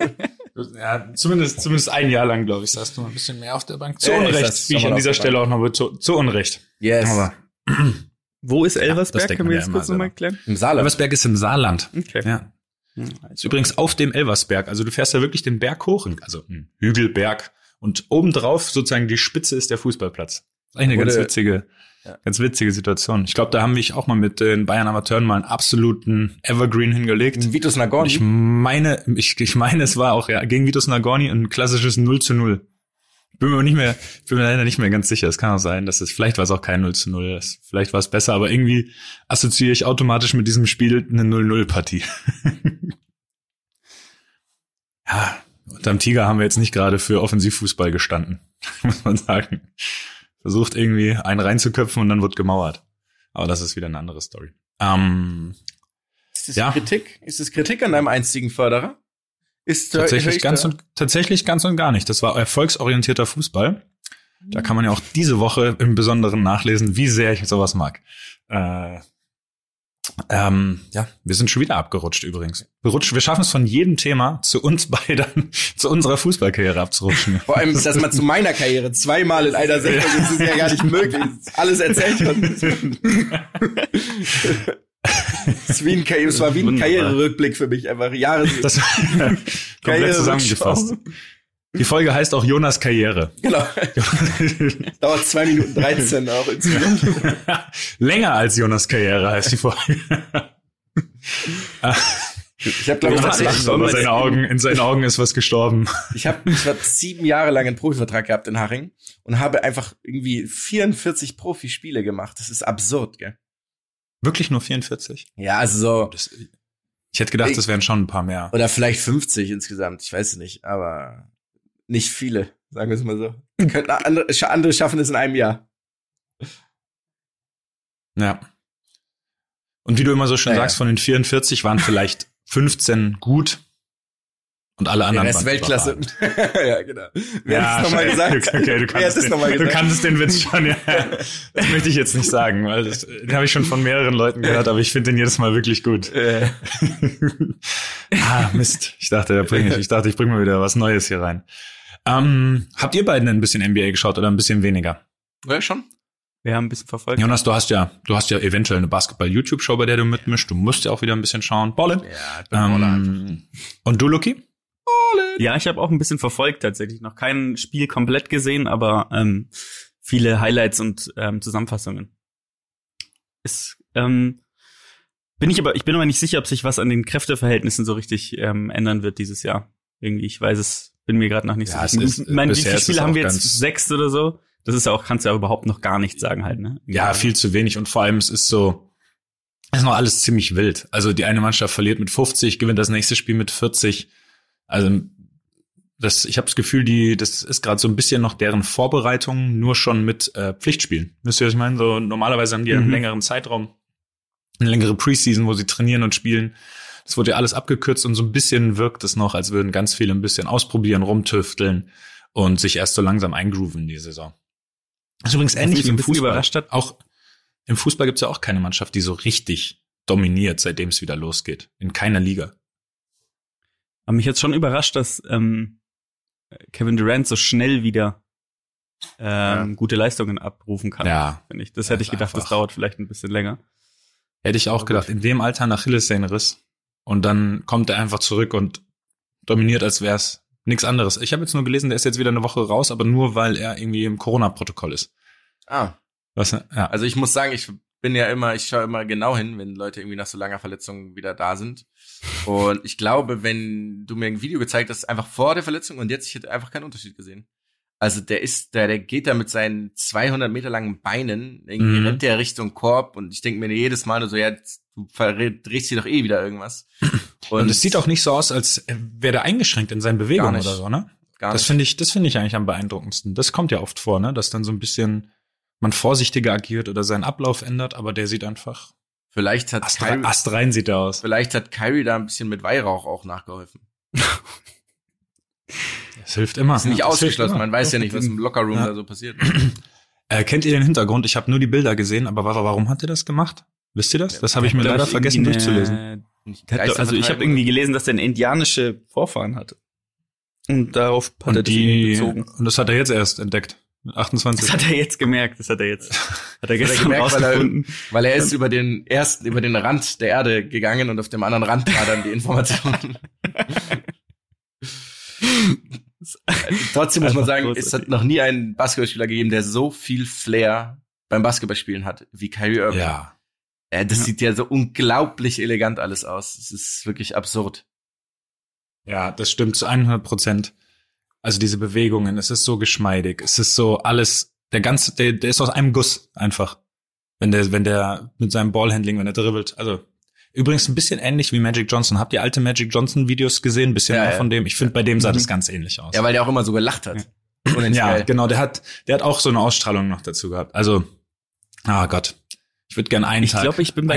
Bank. Ja, zumindest ein Jahr lang, glaube ich, saß du mal ein bisschen mehr auf der Bank. Zu Unrecht, wie ich an dieser Stelle auch noch betone. Zu Unrecht. Yes. Aber wo ist Elversberg? Können wir jetzt kurz nochmal erklären? Im Saarland. Elversberg ist im Saarland. Okay. Ja. Ist übrigens auf dem Elversberg. Also du fährst ja wirklich den Berg hoch, also Hügelberg. Und obendrauf sozusagen die Spitze ist der Fußballplatz. Eine ganz witzige Situation. Ich glaube, da haben mich auch mal mit den Bayern Amateuren mal einen absoluten Evergreen hingelegt. Vitus Nagorny? Ich meine, es war auch gegen Vitus Nagorny ein klassisches 0:0. Bin mir leider nicht mehr ganz sicher. Es kann auch sein, dass vielleicht war es auch kein 0:0. Vielleicht war es besser, aber irgendwie assoziiere ich automatisch mit diesem Spiel eine 0:0-Partie. Ja, unterm Tiger haben wir jetzt nicht gerade für Offensivfußball gestanden, muss man sagen. Versucht irgendwie einen reinzuköpfen und dann wird gemauert. Aber das ist wieder eine andere Story. Ist das Kritik? Ist das Kritik an deinem einstigen Förderer? Tatsächlich ganz und gar nicht. Das war erfolgsorientierter Fußball. Da kann man ja auch diese Woche im Besonderen nachlesen, wie sehr ich sowas mag. Wir sind schon wieder abgerutscht übrigens. Wir schaffen es von jedem Thema zu uns beiden, zu unserer Fußballkarriere abzurutschen. Vor allem, dass man zu meiner Karriere zweimal in einer Sendung ist, ist ja gar nicht möglich. Alles erzählt worden. Es war wie ein Karriererückblick für mich, einfach Jahre. Das komplett zusammengefasst. Die Folge heißt auch Jonas Karriere. Genau. Dauert 2 Minuten 13 auch insgesamt. Länger als Jonas Karriere heißt die Folge. Ich habe, glaube ich, in seinen Augen ist was gestorben. Ich habe 7 Jahre lang einen Profivertrag gehabt in Haching und habe einfach irgendwie 44 Profispiele gemacht. Das ist absurd, gell? Wirklich nur 44? Ja, also so. Ich hätte gedacht, das wären schon ein paar mehr. Oder vielleicht 50 insgesamt. Ich weiß es nicht, aber nicht viele, sagen wir es mal so. Andere schaffen es in einem Jahr. Ja. Und wie du immer so schön sagst, von den 44 waren vielleicht 15 gut und alle anderen waren Weltklasse. Ja, genau. Wer hat es nochmal gesagt? Okay, du kannst den Witz schon, ja. Das möchte ich jetzt nicht sagen, weil den habe ich schon von mehreren Leuten gehört, aber ich finde den jedes Mal wirklich gut. Mist. Ich dachte, ich bringe mal wieder was Neues hier rein. Habt ihr beiden ein bisschen NBA geschaut oder ein bisschen weniger? Ja, schon. wir haben ein bisschen verfolgt. Jonas, du hast ja eventuell eine Basketball-YouTube-Show, bei der du mitmischst. Du musst ja auch wieder ein bisschen schauen. Ballin. Ja, ich bin Ballin. Und du, Luki? Ballin. Ja, ich habe auch ein bisschen verfolgt tatsächlich. Noch kein Spiel komplett gesehen, aber viele Highlights und Zusammenfassungen. Ich bin aber nicht sicher, ob sich was an den Kräfteverhältnissen so richtig ändern wird dieses Jahr. Irgendwie, ich weiß es, bin mir gerade noch nicht so sicher. Ich meine, wie viele Spiele haben wir jetzt? 6 oder so? Das ist ja auch, kannst du ja überhaupt noch gar nichts sagen halt, ne? Ja, ja, viel zu wenig und vor allem, es ist noch alles ziemlich wild. Also die eine Mannschaft verliert mit 50, gewinnt das nächste Spiel mit 40. Also ich habe das Gefühl, das ist gerade so ein bisschen noch deren Vorbereitung, nur schon mit Pflichtspielen. Wisst ihr, was ich meine? So, normalerweise haben die einen längeren Zeitraum, eine längere Preseason, wo sie trainieren und spielen. Das wurde ja alles abgekürzt und so ein bisschen wirkt es noch, als würden ganz viele ein bisschen ausprobieren, rumtüfteln und sich erst so langsam eingrooven in die Saison. Das ist übrigens ähnlich wie im Fußball. Überrascht hat. Auch im Fußball gibt's ja auch keine Mannschaft, die so richtig dominiert, seitdem es wieder losgeht. In keiner Liga. Aber mich jetzt schon überrascht, dass Kevin Durant so schnell wieder gute Leistungen abrufen kann. Ja, finde ich. Das hätte ich gedacht, das dauert vielleicht ein bisschen länger. Hätte ich auch gedacht. In dem Alter nach Achillessehnenriss. Und dann kommt er einfach zurück und dominiert, als wär's nichts anderes. Ich habe jetzt nur gelesen, der ist jetzt wieder eine Woche raus, aber nur, weil er irgendwie im Corona-Protokoll ist. Ah. Was, ja. Also ich muss sagen, ich schaue immer genau hin, wenn Leute irgendwie nach so langer Verletzung wieder da sind. Und ich glaube, wenn du mir ein Video gezeigt hast, einfach vor der Verletzung und jetzt, ich hätte einfach keinen Unterschied gesehen. Also der geht da mit seinen 200 Meter langen Beinen, irgendwie rennt der Richtung Korb und ich denke mir jedes Mal nur so, ja, du drehst dir doch eh wieder irgendwas. Und es sieht auch nicht so aus, als wäre der eingeschränkt in seinen Bewegungen oder so, ne? Gar nicht. Das finde ich eigentlich am beeindruckendsten. Das kommt ja oft vor, ne? Dass dann so ein bisschen man vorsichtiger agiert oder seinen Ablauf ändert, aber der sieht einfach astrein sieht er aus. Vielleicht hat Kyrie da ein bisschen mit Weihrauch auch nachgeholfen. Das hilft immer. Das ist nicht ausgeschlossen, man weiß ja nicht, was im Lockerroom da so passiert. Kennt ihr den Hintergrund? Ich habe nur die Bilder gesehen, aber warum hat er das gemacht? Wisst ihr das? Das habe ich mir leider vergessen durchzulesen. Also ich habe irgendwie gelesen, dass er eine indianische Vorfahren hatte. Und darauf hat er die bezogen. Und das hat er jetzt erst entdeckt. Mit 28. Das hat er jetzt gemerkt. Hat er gestern rausgefunden. Weil er ist über den Rand der Erde gegangen und auf dem anderen Rand war dann die Information. Trotzdem muss man sagen, es hat noch nie einen Basketballspieler gegeben, der so viel Flair beim Basketballspielen hat, wie Kyrie Irving. Ja. Das sieht ja so unglaublich elegant alles aus. Es ist wirklich absurd. Ja, das stimmt zu 100%. Also diese Bewegungen, es ist so geschmeidig, es ist so alles, der ist aus einem Guss einfach. Wenn der mit seinem Ballhandling, wenn er dribbelt, also übrigens ein bisschen ähnlich wie Magic Johnson. Habt ihr alte Magic Johnson Videos gesehen? Ein bisschen mehr von dem. Ich finde, bei dem sah das ganz ähnlich aus. Ja, weil der auch immer so gelacht hat. Ja, ja, genau. Der hat auch so eine Ausstrahlung noch dazu gehabt. Also, Gott. Ich würde gerne einen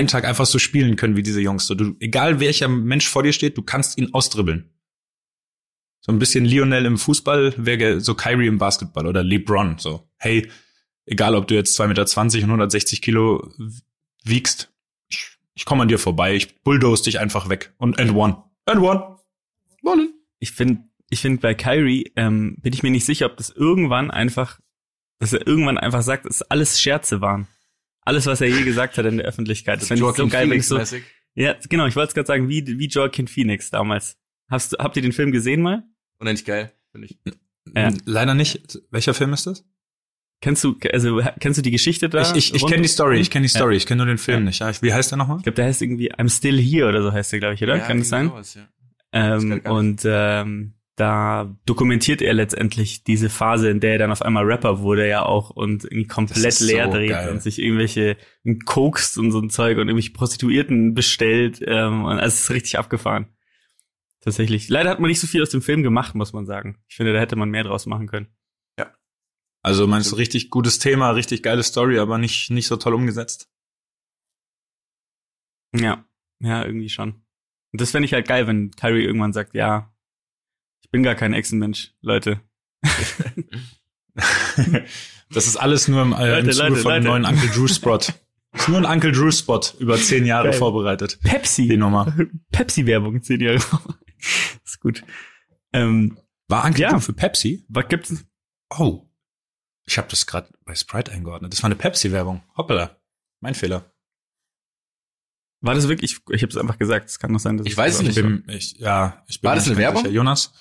Tag einfach so spielen können wie diese Jungs. So, egal welcher Mensch vor dir steht, du kannst ihn ausdribbeln. So ein bisschen Lionel im Fußball wäre so Kyrie im Basketball oder LeBron. So, hey, egal ob du jetzt 2,20 Meter und 160 Kilo wiegst, ich komme an dir vorbei, ich bulldoze dich einfach weg. Und and one. Ich finde bei Kyrie bin ich mir nicht sicher, ob das dass er irgendwann einfach sagt, dass alles Scherze waren. Alles, was er je gesagt hat in der Öffentlichkeit. Das finde ich so geil. Ja, genau, ich wollte es gerade sagen, wie Joaquin Phoenix damals. Habt ihr den Film gesehen mal? Unendlich geil, finde ich. Leider nicht. Welcher Film ist das? Kennst du die Geschichte da? Ich kenne die Story, ich kenne nur den Film nicht. Ja, wie heißt der nochmal? Ich glaube, der heißt irgendwie I'm Still Here oder so heißt der, glaube ich, oder? Ja, kann das sein? Sowas, ja. Da dokumentiert er letztendlich diese Phase, in der er dann auf einmal Rapper wurde ja auch und irgendwie komplett leer so dreht geil. Und sich irgendwelche kokst und so ein Zeug und irgendwelche Prostituierten bestellt. Und es ist richtig abgefahren. Tatsächlich. Leider hat man nicht so viel aus dem Film gemacht, muss man sagen. Ich finde, da hätte man mehr draus machen können. Also meinst du, richtig gutes Thema, richtig geile Story, aber nicht so toll umgesetzt? Ja, irgendwie schon. Und das fände ich halt geil, wenn Kyrie irgendwann sagt, ja, ich bin gar kein Echsenmensch, Leute. Das ist alles nur im Zuge von dem neuen Uncle Drew Spot. Ist nur ein Uncle Drew Spot über 10 Jahre geil. Vorbereitet. Pepsi. Die Nummer. Pepsi-Werbung 10 Jahre vorbereitet. Ist gut. War Uncle Drew für Pepsi? Was gibt's? Oh. Ich habe das gerade bei Sprite eingeordnet. Das war eine Pepsi-Werbung. Hoppala. Mein Fehler. War das wirklich? Ich habe es einfach gesagt. Es kann doch sein, dass ich weiß es nicht. War das eine Werbung? Sicher. Jonas?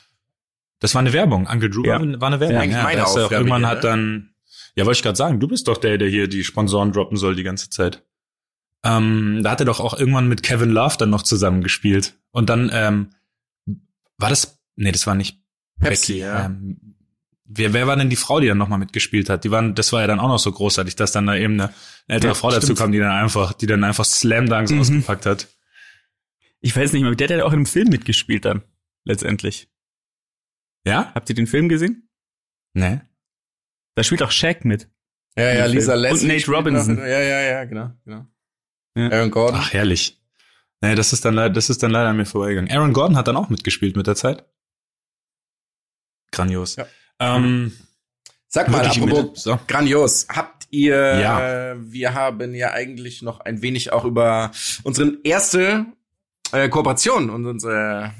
Das war eine Werbung. Uncle Drew war eine Werbung. Ja, meine Aufgabe, irgendwann hat dann. Ja, wollte ich gerade sagen. Du bist doch der hier die Sponsoren droppen soll die ganze Zeit. Da hat er doch auch irgendwann mit Kevin Love dann noch zusammengespielt. Und dann war das? Nee, das war nicht Pepsi. Becky, ja. Wer war denn die Frau, die dann nochmal mitgespielt hat? Das war ja dann auch noch so großartig, dass dann da eben eine ältere Frau dazu kam, die dann einfach Slam-Dunks ausgepackt hat. Ich weiß nicht mehr, der hat ja auch in einem Film mitgespielt dann, letztendlich. Ja? Habt ihr den Film gesehen? Nee. Da spielt auch Shaq mit. Ja, Lisa Leslie. Und Nate Robinson. Genau. Ja. Aaron Gordon. Ach, herrlich. Nee, das ist dann leider an mir vorbeigegangen. Aaron Gordon hat dann auch mitgespielt mit der Zeit. Grandios. Ja. Sag mal, apropos grandios, habt ihr, wir haben ja eigentlich noch ein wenig auch über unsere erste Kooperation und unsere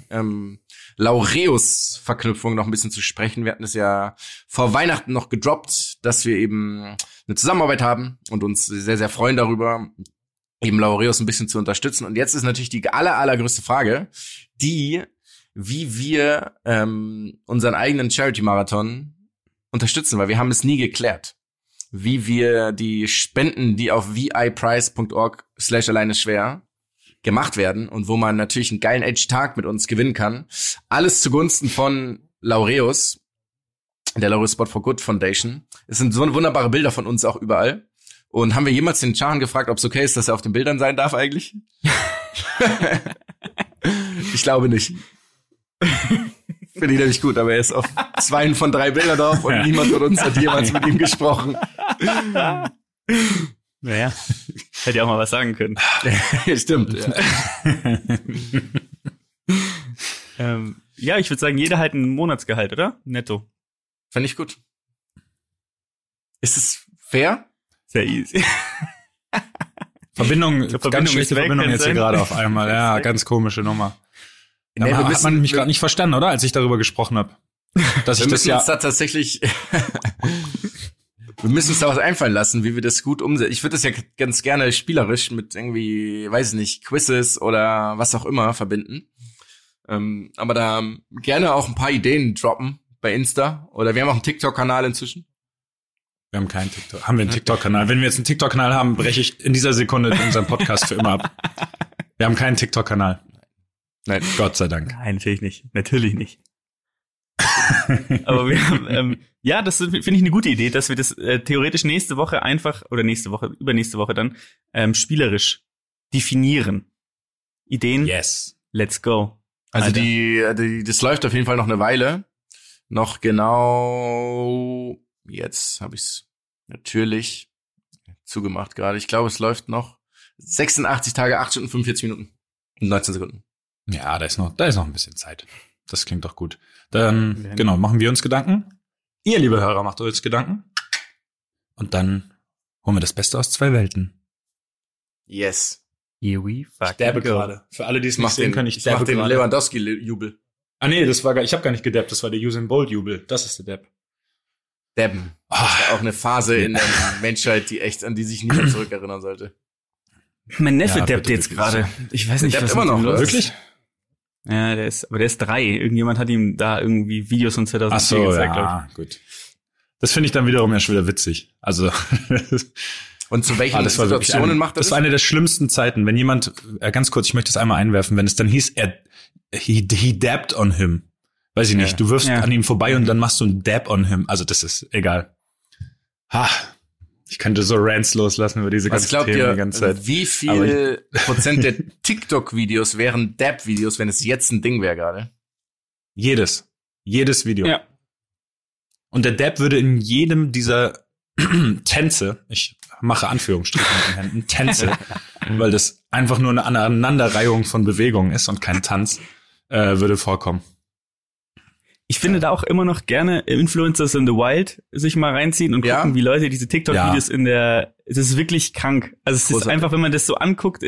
Laureus-Verknüpfung noch ein bisschen zu sprechen. Wir hatten es ja vor Weihnachten noch gedroppt, dass wir eben eine Zusammenarbeit haben und uns sehr, sehr freuen darüber, eben Laureus ein bisschen zu unterstützen. Und jetzt ist natürlich die allergrößte Frage, wie wir unseren eigenen Charity-Marathon unterstützen, weil wir haben es nie geklärt, wie wir die Spenden, die auf viprice.org/alleine ist schwer gemacht werden und wo man natürlich einen geilen Edge-Tag mit uns gewinnen kann, alles zugunsten von Laureus, der Laureus Sport for Good Foundation. Es sind so wunderbare Bilder von uns auch überall. Und haben wir jemals den Chahan gefragt, ob es okay ist, dass er auf den Bildern sein darf eigentlich? Ich glaube nicht. Finde ich nämlich gut, aber er ist auf 2 von 3 Bildern drauf und niemand von uns hat jemals mit ihm gesprochen. Naja, hätte ja auch mal was sagen können. Stimmt. Ja. Ich würde sagen, jeder halt ein Monatsgehalt, oder? Netto. Fand ich gut. Ist es fair? Sehr easy. Ganz schlechte Verbindung jetzt hier gerade auf einmal. Ja, ganz komische Nummer. Hat man mich gerade nicht verstanden, oder? Als ich darüber gesprochen habe. Wir müssen uns da was einfallen lassen, wie wir das gut umsetzen. Ich würde das ja ganz gerne spielerisch mit irgendwie, weiß ich nicht, Quizzes oder was auch immer verbinden. Aber da gerne auch ein paar Ideen droppen bei Insta. Oder wir haben auch einen TikTok-Kanal inzwischen. Wir haben keinen TikTok. Haben wir einen TikTok-Kanal? Wenn wir jetzt einen TikTok-Kanal haben, breche ich in dieser Sekunde unseren Podcast für immer ab. Wir haben keinen TikTok-Kanal. Nein, Gott sei Dank. Nein, natürlich nicht. Aber wir haben, das finde ich eine gute Idee, dass wir das theoretisch nächste Woche einfach, oder übernächste Woche dann, spielerisch definieren. Ideen? Yes. Let's go. Also das läuft auf jeden Fall noch eine Weile. Noch genau, jetzt habe ich es natürlich zugemacht gerade. Ich glaube, es läuft noch 86 Tage, 8 Stunden, 45 Minuten und 19 Sekunden. Ja, da ist noch ein bisschen Zeit. Das klingt doch gut. Dann, genau, machen wir uns Gedanken. Ihr, liebe Hörer, macht euch Gedanken. Und dann holen wir das Beste aus 2 Welten. Yes. Here we fucking dabbe go. Gerade. Für alle, die es nicht sehen können, ich dabbe den Lewandowski-Jubel. Ah nee, ich habe gar nicht gedabbt, das war der Usain Bolt-Jubel. Das ist der Dab. Dabben. Das war auch eine Phase in der Menschheit, an die sich niemand zurückerinnern sollte. Mein Neffe dabbt jetzt gerade. Ich weiß nicht, der was dabbt immer noch, oder? Wirklich? Ja, der ist 3. Irgendjemand hat ihm da irgendwie Videos von 2010 gezeigt, glaube ich. Gut. Das finde ich dann wiederum ja schon wieder witzig. Also. Und zu welchen Situationen macht das? Das ist eine der schlimmsten Zeiten, wenn jemand, ganz kurz, ich möchte das einmal einwerfen, wenn es dann hieß, he dabbed on him. Weiß ich nicht, du wirfst an ihm vorbei und dann machst du einen Dab on him. Also das ist egal. Ha. Ich könnte so Rants loslassen über diese ganzen Themen die ganze Zeit. Wie viel Prozent der TikTok-Videos wären Dab-Videos, wenn es jetzt ein Ding wäre gerade? Jedes Video. Ja. Und der Dab würde in jedem dieser Tänze, ich mache Anführungsstriche mit den Händen, Tänze, weil das einfach nur eine Aneinanderreihung von Bewegungen ist und kein Tanz, würde vorkommen. Ich finde da auch immer noch gerne Influencers in the Wild sich mal reinziehen und gucken, wie Leute diese TikTok-Videos es ist wirklich krank. Also es ist einfach, wenn man das so anguckt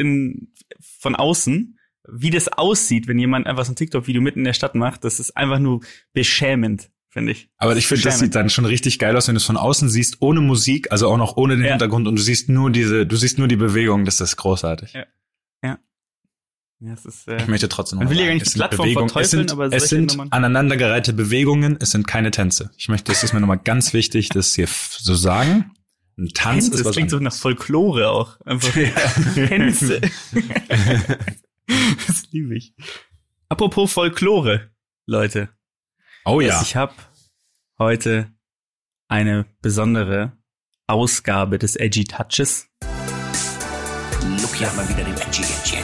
von außen, wie das aussieht, wenn jemand einfach so ein TikTok-Video mitten in der Stadt macht, das ist einfach nur beschämend. finde ich. Aber ich finde, das sieht dann schon richtig geil aus, wenn du es von außen siehst, ohne Musik, also auch noch ohne den Hintergrund, und du siehst nur die Bewegung, das ist großartig. Ja, es ist, ich möchte trotzdem noch sagen, es sind aneinandergereihte Bewegungen, es sind keine Tänze. Ich möchte, das ist mir nochmal ganz wichtig, das hier so sagen. Ein Tanz Tänze, ist was. Das klingt so nach Folklore auch. Einfach Tänze. Das liebe ich. Apropos Folklore, Leute. Oh ja. Ich habe heute eine besondere Ausgabe des Edgy Touches. Luki hat mal wieder den Edgy Touch.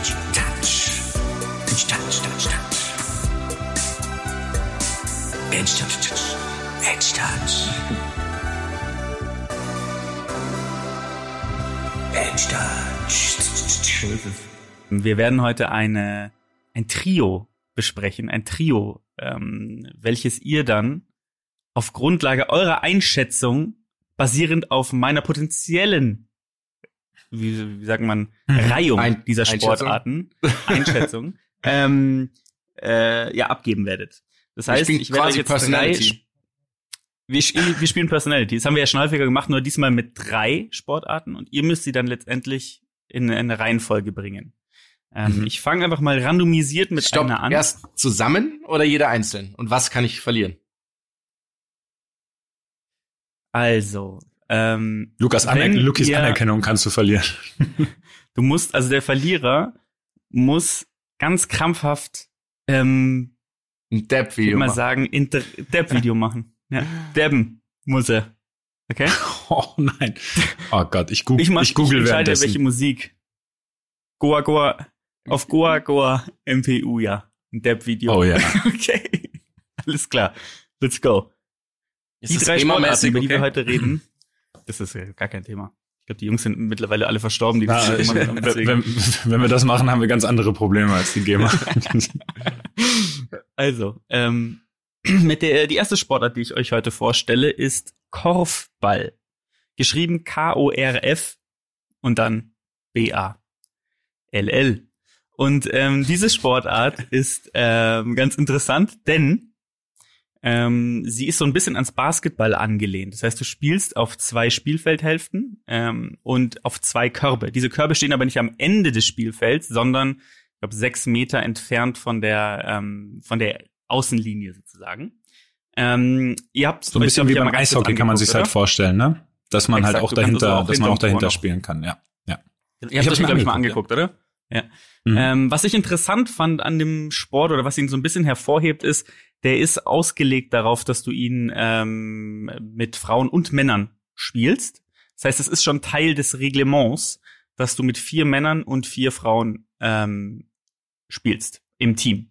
Edgy Touch. Wir werden heute ein Trio besprechen, welches ihr dann auf Grundlage eurer Einschätzung, basierend auf meiner potenziellen, wie sagt man, Reihung dieser Sportarten, Einschätzung, abgeben werdet. Das heißt, ich werde euch jetzt wir spielen Personality. Das haben wir ja schon häufiger gemacht, nur diesmal mit 3 Sportarten, und ihr müsst sie dann letztendlich in eine Reihenfolge bringen. Ich fange einfach mal randomisiert mit einer an. Erst zusammen oder jeder einzeln? Und was kann ich verlieren? Also, Lukis Anerkennung kannst du verlieren. Du musst, also der Verlierer muss ganz krampfhaft ein Dab-Video machen. Dab-Video machen. Ja. Dabben muss er. Okay? Oh nein. Oh Gott, ich google währenddessen. Ich entscheide, welche Musik. Goa, Goa. Auf Goa Goa MPU, ja. Ein Dab-Video. Oh ja. Okay. Alles klar. Let's go. Die 3 Sportarten, über die wir heute reden. Das ist gar kein Thema. Ich glaube, die Jungs sind mittlerweile alle verstorben. Die wenn wir das machen, haben wir ganz andere Probleme als die GEMA. Also, die erste Sportart, die ich euch heute vorstelle, ist Korfball. Geschrieben K-O-R-F und dann B-A-L-L. Und diese Sportart ist ganz interessant, denn sie ist so ein bisschen ans Basketball angelehnt. Das heißt, du spielst auf 2 Spielfeldhälften und auf 2 Körbe. Diese Körbe stehen aber nicht am Ende des Spielfelds, sondern, ich glaube, 6 Meter entfernt von der Außenlinie sozusagen. Ihr habt so ein bisschen wie beim Eishockey, kann man sich halt vorstellen, ne? Dass man exakt, halt auch dahinter, auch dass man auch dahinter spielen kann. Ja. Ihr habt das Spiel, glaube ich, mal angeguckt, ja. Oder? Ja. Mhm. Was ich interessant fand an dem Sport oder was ihn so ein bisschen hervorhebt, ist, der ist ausgelegt darauf, dass du ihn mit Frauen und Männern spielst. Das heißt, es ist schon Teil des Reglements, dass du mit 4 Männern und 4 Frauen spielst im Team.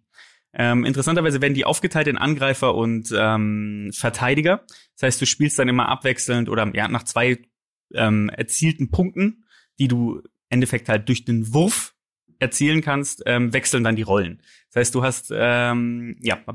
Interessanterweise werden die aufgeteilt in Angreifer und Verteidiger. Das heißt, du spielst dann immer abwechselnd oder nach 2 erzielten Punkten, die du im Endeffekt halt durch den Wurf erzielen kannst, wechseln dann die Rollen. Das heißt, du hast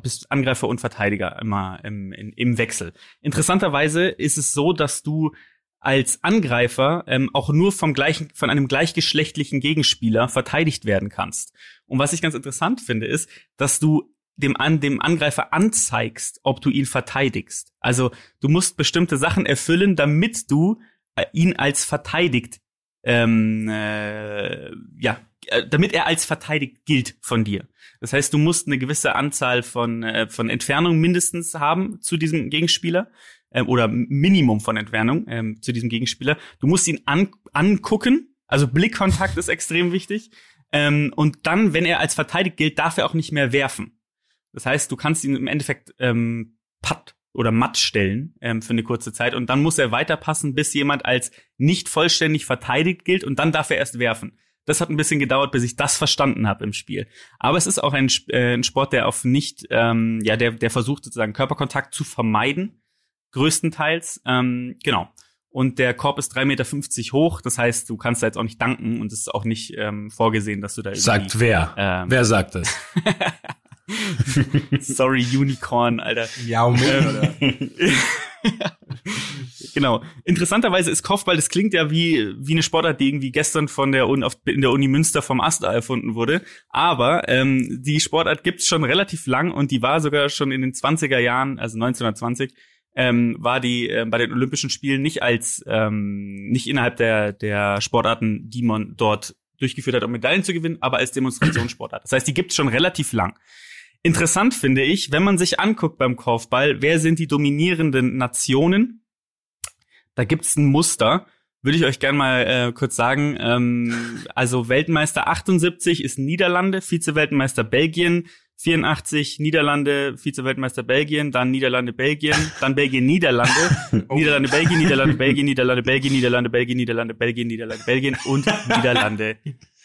bist Angreifer und Verteidiger immer im Wechsel. Interessanterweise ist es so, dass du als Angreifer auch nur von einem gleichgeschlechtlichen Gegenspieler verteidigt werden kannst. Und was ich ganz interessant finde, ist, dass du dem Angreifer anzeigst, ob du ihn verteidigst. Also du musst bestimmte Sachen erfüllen, damit du ihn als verteidigt damit er als verteidigt gilt von dir. Das heißt, du musst eine gewisse Anzahl von Entfernung mindestens haben zu diesem Gegenspieler oder Minimum von Entfernung zu diesem Gegenspieler. Du musst ihn angucken, also Blickkontakt ist extrem wichtig. Und dann, wenn er als verteidigt gilt, darf er auch nicht mehr werfen. Das heißt, du kannst ihn im Endeffekt Putt oder matt stellen für eine kurze Zeit, und dann muss er weiterpassen, bis jemand als nicht vollständig verteidigt gilt, und dann darf er erst werfen. Das hat ein bisschen gedauert, bis ich das verstanden habe im Spiel. Aber es ist auch ein Sport, der auf der versucht sozusagen Körperkontakt zu vermeiden, größtenteils. Genau. Und der Korb ist 3,50 Meter hoch, das heißt, du kannst da jetzt auch nicht danken, und es ist auch nicht vorgesehen, dass du da irgendwie... Sagt wer? Wer sagt das? Sorry, Unicorn, Alter. Yao Ming, oder? Genau. Interessanterweise ist Korfball, das klingt ja wie eine Sportart, die irgendwie gestern von der in der Uni Münster vom Ast erfunden wurde. Aber die Sportart gibt's schon relativ lang und die war sogar schon in den 20er Jahren, also 1920, war die bei den Olympischen Spielen nicht als nicht innerhalb der Sportarten, die man dort durchgeführt hat, um Medaillen zu gewinnen, aber als Demonstrationssportart. Das heißt, die gibt's schon relativ lang. Interessant finde ich, wenn man sich anguckt beim Korfball, wer sind die dominierenden Nationen? Da gibt's ein Muster, würde ich euch gerne mal kurz sagen. Also Weltmeister 78 ist Niederlande, Vize-Weltmeister Belgien, 84 Niederlande, Vize-Weltmeister Belgien, dann Niederlande, Belgien, dann Belgien, Niederlande, Niederlande, Belgien, Niederlande, Belgien, Niederlande, Belgien, Niederlande, Belgien, Niederlande, Belgien, Niederlande, Belgien und Niederlande.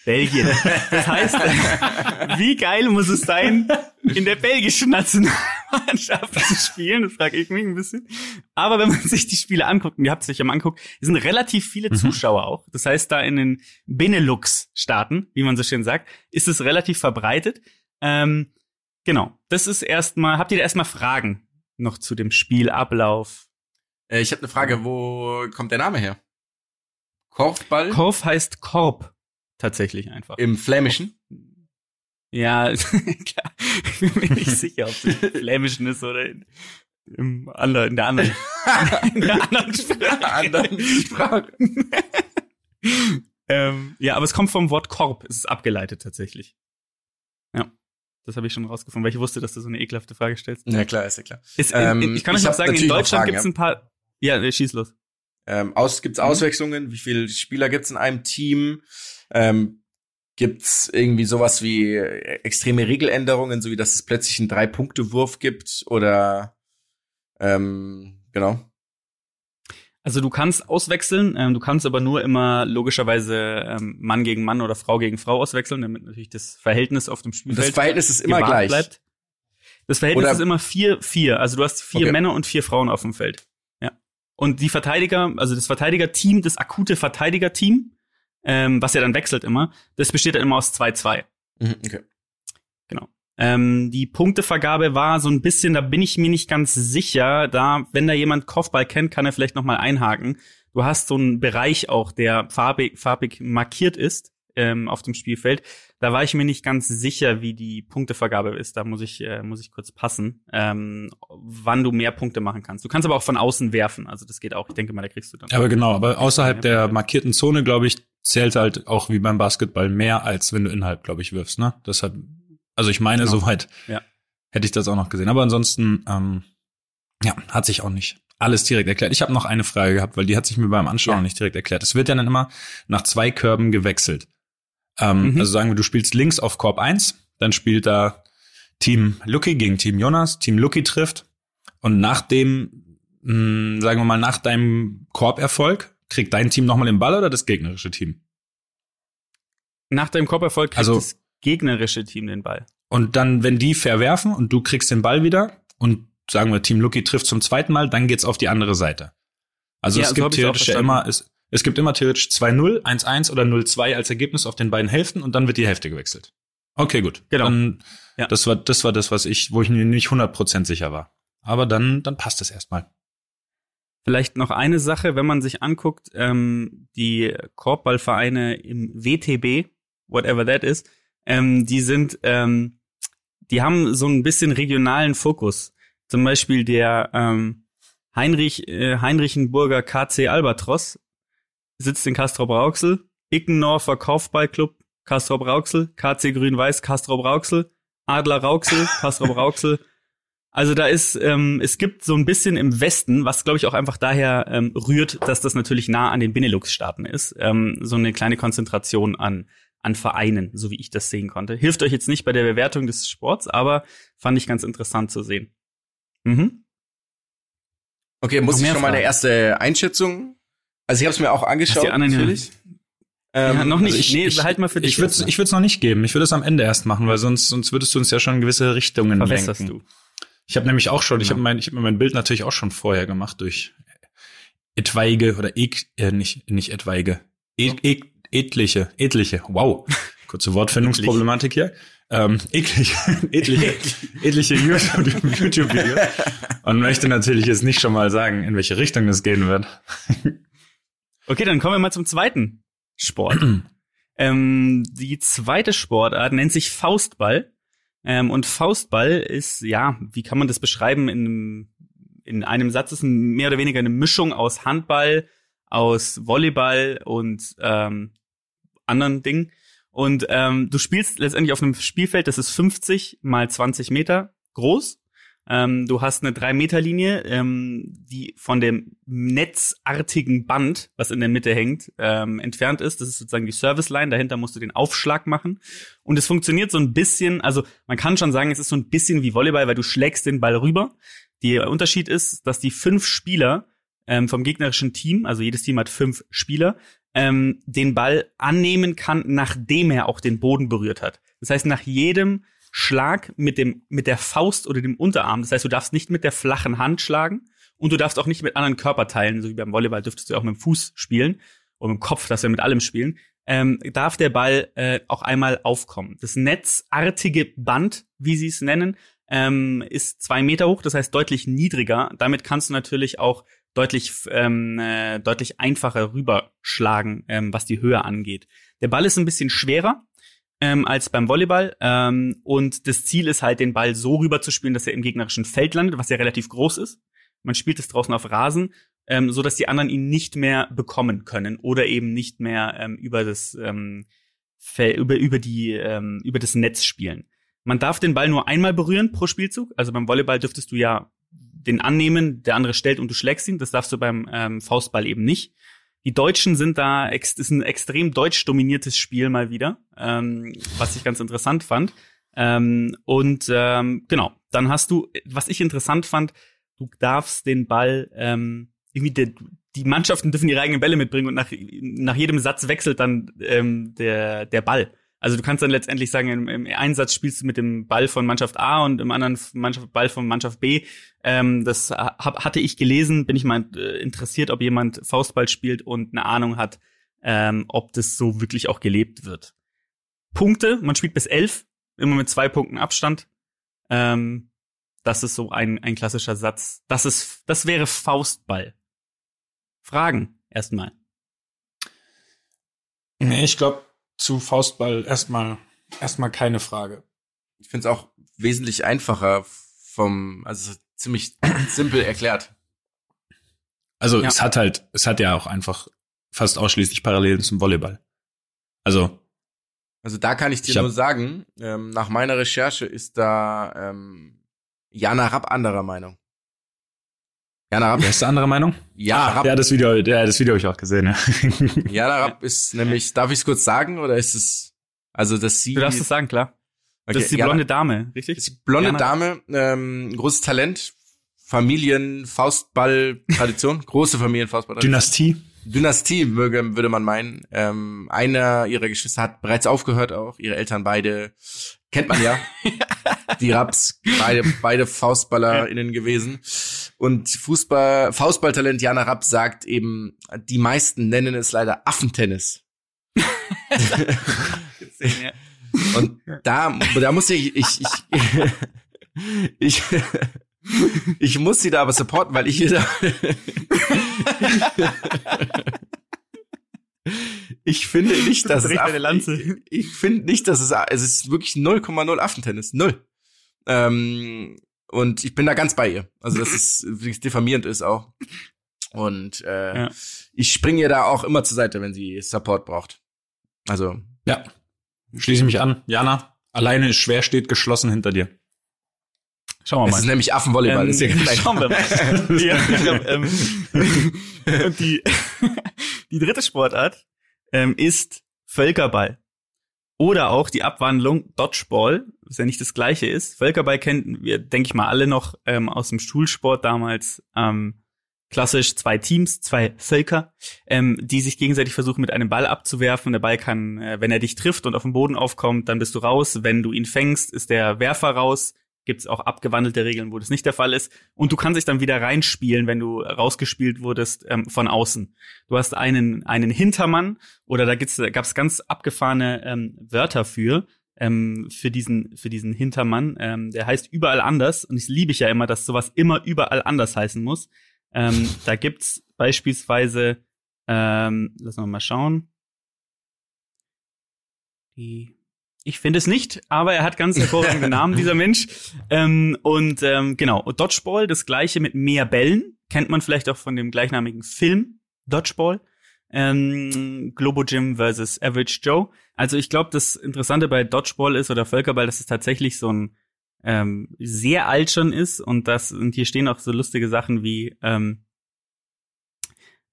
Belgien. Das heißt, wie geil muss es sein, in der belgischen Nationalmannschaft zu spielen? Das frage ich mich ein bisschen. Aber wenn man sich die Spiele anguckt, und ihr habt es euch ja mal anguckt, es sind relativ viele Zuschauer auch. Das heißt, da in den Benelux-Staaten, wie man so schön sagt, ist es relativ verbreitet. Genau. Das ist erstmal, habt ihr da erstmal Fragen noch zu dem Spielablauf? Ich habe eine Frage, wo kommt der Name her? Korfball? Korf heißt Korb. Tatsächlich einfach. Im Flämischen? Ja, klar. Ich bin mir nicht sicher, ob es im Flämischen ist oder in der anderen Sprache. Ja, aber es kommt vom Wort Korb. Es ist abgeleitet tatsächlich. Ja, das habe ich schon rausgefunden, weil ich wusste, dass du so eine ekelhafte Frage stellst. Na klar, ist ja klar. Ich kann euch noch sagen, in Deutschland gibt es ein paar... Ja, schieß los. Gibt's Auswechslungen? Wie viele Spieler gibt's in einem Team? Gibt's irgendwie sowas wie extreme Regeländerungen, so wie dass es plötzlich einen 3-Punkte-Wurf gibt oder genau? Also du kannst auswechseln, du kannst aber nur immer logischerweise Mann gegen Mann oder Frau gegen Frau auswechseln, damit natürlich das Verhältnis auf dem Spielfeld bleibt. Das Verhältnis ist immer gleich. Bleibt. Das Verhältnis ist immer 4-4. Also du hast 4 Männer und 4 Frauen auf dem Feld. Und die Verteidiger, also das Verteidigerteam, das akute Verteidigerteam, was ja dann wechselt immer, das besteht dann immer aus 2-2. Okay. Genau. Die Punktevergabe war so ein bisschen, da bin ich mir nicht ganz sicher, wenn da jemand Korfball kennt, kann er vielleicht nochmal einhaken. Du hast so einen Bereich auch, der farbig markiert ist auf dem Spielfeld. Da war ich mir nicht ganz sicher, wie die Punktevergabe ist. Da muss ich kurz passen, wann du mehr Punkte machen kannst. Du kannst aber auch von außen werfen. Also das geht auch. Ich denke mal, da kriegst du dann. Aber genau, aber außerhalb der markierten Zone, glaube ich, zählt halt auch wie beim Basketball mehr, als wenn du innerhalb, glaube ich, wirfst. Ne? Deshalb, also ich meine, genau. Soweit hätte ich das auch noch gesehen. Aber ansonsten, hat sich auch nicht alles direkt erklärt. Ich habe noch eine Frage gehabt, weil die hat sich mir beim Anschauen nicht direkt erklärt. Es wird ja dann immer nach 2 Körben gewechselt. Also sagen wir, du spielst links auf Korb 1, dann spielt da Team Luki gegen Team Jonas, Team Luki trifft und nach deinem Korberfolg kriegt dein Team nochmal den Ball oder das gegnerische Team? Nach deinem Korberfolg kriegt das gegnerische Team den Ball. Und dann, wenn die verwerfen und du kriegst den Ball wieder und sagen wir, Team Luki trifft zum zweiten Mal, dann geht's auf die andere Seite. Also es gibt theoretisch Es gibt immer theoretisch 2-0, 1-1 oder 0-2 als Ergebnis auf den beiden Hälften und dann wird die Hälfte gewechselt. Okay, gut. Genau. Das war das, wo ich mir nicht 100% sicher war. Aber dann passt es erstmal. Vielleicht noch eine Sache, wenn man sich anguckt, die Korbballvereine im WTB, whatever that is, die haben so ein bisschen regionalen Fokus. Zum Beispiel der Heinrichenburger KC Albatros sitzt in Castrop-Rauxel, Ickendorfer Korfballclub, Castrop-Rauxel, KC Grün-Weiß, Castrop-Rauxel, Adler Rauxel, Castrop-Rauxel. Also da ist, es gibt so ein bisschen im Westen, was glaube ich auch einfach daher rührt, dass das natürlich nah an den Benelux-Staaten ist, so eine kleine Konzentration an Vereinen, so wie ich das sehen konnte. Hilft euch jetzt nicht bei der Bewertung des Sports, aber fand ich ganz interessant zu sehen. Mhm. Okay, muss ich schon mal eine erste Einschätzung? Also ich habe es mir auch angeschaut, natürlich. Noch nicht. Also behalt mal für dich. Ich würde es noch nicht geben. Ich würde es am Ende erst machen, weil sonst würdest du uns ja schon in gewisse Richtungen lenken. Du. Ich habe nämlich auch schon, ich habe mir mein Bild natürlich auch schon vorher gemacht durch etwaige oder etliche. Wow. Kurze Wortfindungsproblematik hier. etliche YouTube-Videos und möchte natürlich jetzt nicht schon mal sagen, in welche Richtung das gehen wird. Okay, dann kommen wir mal zum zweiten Sport. Die zweite Sportart nennt sich Faustball. Und Faustball ist, ja, wie kann man das beschreiben? In einem Satz ist mehr oder weniger eine Mischung aus Handball, aus Volleyball und anderen Dingen. Und du spielst letztendlich auf einem Spielfeld, das ist 50 x 20 Meter groß. Du hast eine 3-Meter-Linie, die von dem netzartigen Band, was in der Mitte hängt, entfernt ist. Das ist sozusagen die Service-Line. Dahinter musst du den Aufschlag machen. Und es funktioniert so ein bisschen, also man kann schon sagen, es ist so ein bisschen wie Volleyball, weil du schlägst den Ball rüber. Der Unterschied ist, dass die 5 Spieler vom gegnerischen Team, also jedes Team hat 5 Spieler, den Ball annehmen kann, nachdem er auch den Boden berührt hat. Das heißt, nach jedem Schlag mit der Faust oder dem Unterarm. Das heißt, du darfst nicht mit der flachen Hand schlagen und du darfst auch nicht mit anderen Körperteilen, so wie beim Volleyball dürftest du auch mit dem Fuß spielen und mit dem Kopf, dass wir mit allem spielen, darf der Ball auch einmal aufkommen. Das netzartige Band, wie sie es nennen, ist 2 Meter hoch, das heißt deutlich niedriger. Damit kannst du natürlich auch deutlich einfacher rüberschlagen, was die Höhe angeht. Der Ball ist ein bisschen schwerer als beim Volleyball. Und das Ziel ist halt, den Ball so rüber zu spielen, dass er im gegnerischen Feld landet, was ja relativ groß ist. Man spielt es draußen auf Rasen, so dass die anderen ihn nicht mehr bekommen können oder eben nicht mehr über das Netz spielen. Man darf den Ball nur einmal berühren pro Spielzug. Also beim Volleyball dürftest du ja den annehmen, der andere stellt und du schlägst ihn. Das darfst du beim Faustball eben nicht. Die Deutschen sind da, ist ein extrem deutsch dominiertes Spiel mal wieder, was ich ganz interessant fand. Genau, dann hast du, was ich interessant fand, du darfst den Ball, die Mannschaften dürfen ihre eigenen Bälle mitbringen und nach jedem Satz wechselt dann der Ball. Also du kannst dann letztendlich sagen, im einen Satz spielst du mit dem Ball von Mannschaft A und im anderen Ball von Mannschaft B. Das hatte ich gelesen, bin ich mal interessiert, ob jemand Faustball spielt und eine Ahnung hat, ob das so wirklich auch gelebt wird. Punkte, man spielt bis 11, immer mit 2 Punkten Abstand. Das ist so ein klassischer Satz. Das wäre Faustball. Fragen erstmal. Nee, ich glaube, zu Faustball erstmal keine Frage. Ich finde es auch wesentlich einfacher also ziemlich simpel erklärt. Also ja. Es hat ja auch einfach fast ausschließlich Parallelen zum Volleyball. Also da kann ich dir nur sagen, nach meiner Recherche ist da Jana Rapp anderer Meinung. Jana Rapp. Wer ist der andere Meinung? Ja, Rapp. Ja, das Video habe ich auch gesehen. Ja. Jana Rapp ist nämlich, darf ich es kurz sagen, oder ist es, also dass sie... Du darfst es sagen, klar. Okay, das ist die blonde Dame, richtig? Das ist die blonde Dame, großes Talent, Familien-Faustball-Tradition, große Familien-Faustball-Tradition. Dynastie, würde man meinen. Einer ihrer Geschwister hat bereits aufgehört auch, ihre Eltern beide, kennt man ja, die Raps, beide FaustballerInnen gewesen. Und Faustballtalent Jana Rapp sagt eben, die meisten nennen es leider Affentennis. Und da muss ich muss sie da aber supporten, weil ich hier da ich finde nicht, dass es es ist wirklich 0,0 Affentennis, 0. Und ich bin da ganz bei ihr. Also, dass es wirklich diffamierend ist auch. Und ich springe ihr da auch immer zur Seite, wenn sie Support braucht. Also, ja. Schließe mich an. Jana, alleine ist schwer, steht geschlossen hinter dir. Schauen wir mal. Das ist nämlich Affenvolleyball. Ist ja gleich. Schauen wir mal. Und die dritte Sportart ist Völkerball. Oder auch die Abwandlung Dodgeball, was ja nicht das Gleiche ist. Völkerball kennen wir, denke ich mal, alle noch aus dem Schulsport damals. Klassisch 2 Teams, 2 Völker, die sich gegenseitig versuchen, mit einem Ball abzuwerfen. Der Ball kann, wenn er dich trifft und auf den Boden aufkommt, dann bist du raus. Wenn du ihn fängst, ist der Werfer raus. Gibt es auch abgewandelte Regeln, wo das nicht der Fall ist. Und du kannst dich dann wieder reinspielen, wenn du rausgespielt wurdest von außen. Du hast einen Hintermann oder da gab es ganz abgefahrene Wörter für. für diesen Hintermann. Der heißt überall anders und ich liebe ich ja immer, dass sowas immer überall anders heißen muss. Da gibt's beispielsweise, lassen wir mal schauen. Ich finde es nicht, aber er hat ganz hervorragende Namen, dieser Mensch. Genau, Dodgeball, das gleiche mit mehr Bällen. Kennt man vielleicht auch von dem gleichnamigen Film Dodgeball. Globo Jim versus Average Joe. Also ich glaube, das Interessante bei Dodgeball ist oder Völkerball, dass es tatsächlich so ein sehr alt schon ist und hier stehen auch so lustige Sachen wie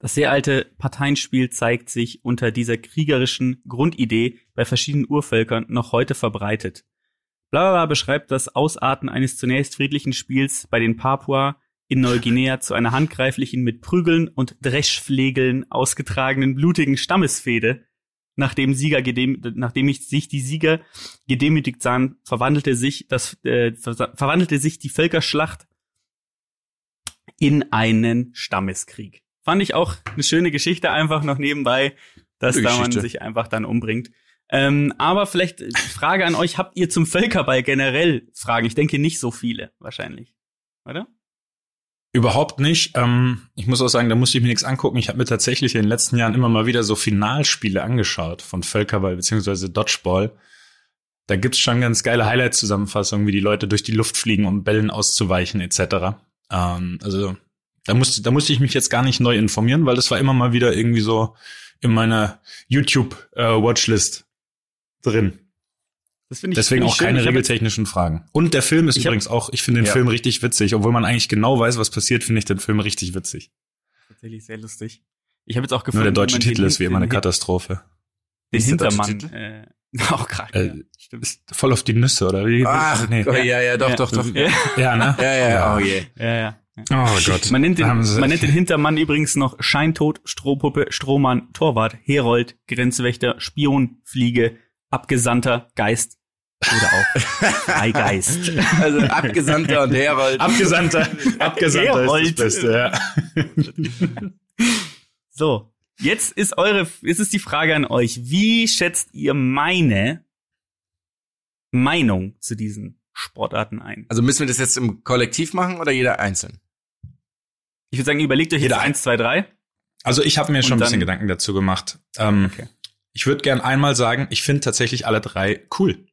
das sehr alte Parteienspiel zeigt sich unter dieser kriegerischen Grundidee bei verschiedenen Urvölkern noch heute verbreitet. Blablabla beschreibt das Ausarten eines zunächst friedlichen Spiels bei den Papua in Neuguinea zu einer handgreiflichen, mit Prügeln und Dreschflegeln ausgetragenen blutigen Stammesfehde. Nachdem sich die Sieger gedemütigt sahen, verwandelte sich die Völkerschlacht in einen Stammeskrieg. Fand ich auch eine schöne Geschichte, einfach noch nebenbei, dass da man sich einfach dann umbringt. Aber vielleicht Frage an euch, habt ihr zum Völkerball generell Fragen? Ich denke nicht so viele, wahrscheinlich. Oder? Überhaupt nicht. Ich muss auch sagen, da musste ich mir nichts angucken. Ich habe mir tatsächlich in den letzten Jahren immer mal wieder so Finalspiele angeschaut von Völkerball bzw. Dodgeball. Da gibt's schon ganz geile Highlight-Zusammenfassungen, wie die Leute durch die Luft fliegen, um Bällen auszuweichen etc. Also da musste ich mich jetzt gar nicht neu informieren, weil das war immer mal wieder irgendwie so in meiner YouTube-Watchlist drin. Deswegen auch keine regeltechnischen Fragen. Und der Film ist übrigens auch, ich finde den Film richtig witzig. Obwohl man eigentlich genau weiß, was passiert, finde ich den Film richtig witzig. Tatsächlich sehr lustig. Ich habe jetzt auch gefunden, nur der deutsche Titel ist wie immer eine Katastrophe. Den Hintermann. Auch krank. Stimmt. Voll auf die Nüsse, oder wie? Ach, nee. Oh, ja, doch. Ja, ne? Ja, oh je. Ja. Oh Gott. Man nennt den Hintermann übrigens noch Scheintod, Strohpuppe, Strohmann, Torwart, Herold, Grenzwächter, Spion, Fliege, Abgesandter, Geist. Oder auch Freigeist. Also Abgesandter und Herold. Abgesandter Herold. Ist das Beste, ja. So, jetzt ist die Frage an euch. Wie schätzt ihr meine Meinung zu diesen Sportarten ein? Also müssen wir das jetzt im Kollektiv machen oder jeder einzeln? Ich würde sagen, überlegt euch jeder jetzt 1, 2, 3. Also ich habe mir schon ein bisschen Gedanken dazu gemacht. Okay. Ich würde gern einmal sagen, ich finde tatsächlich alle drei cool.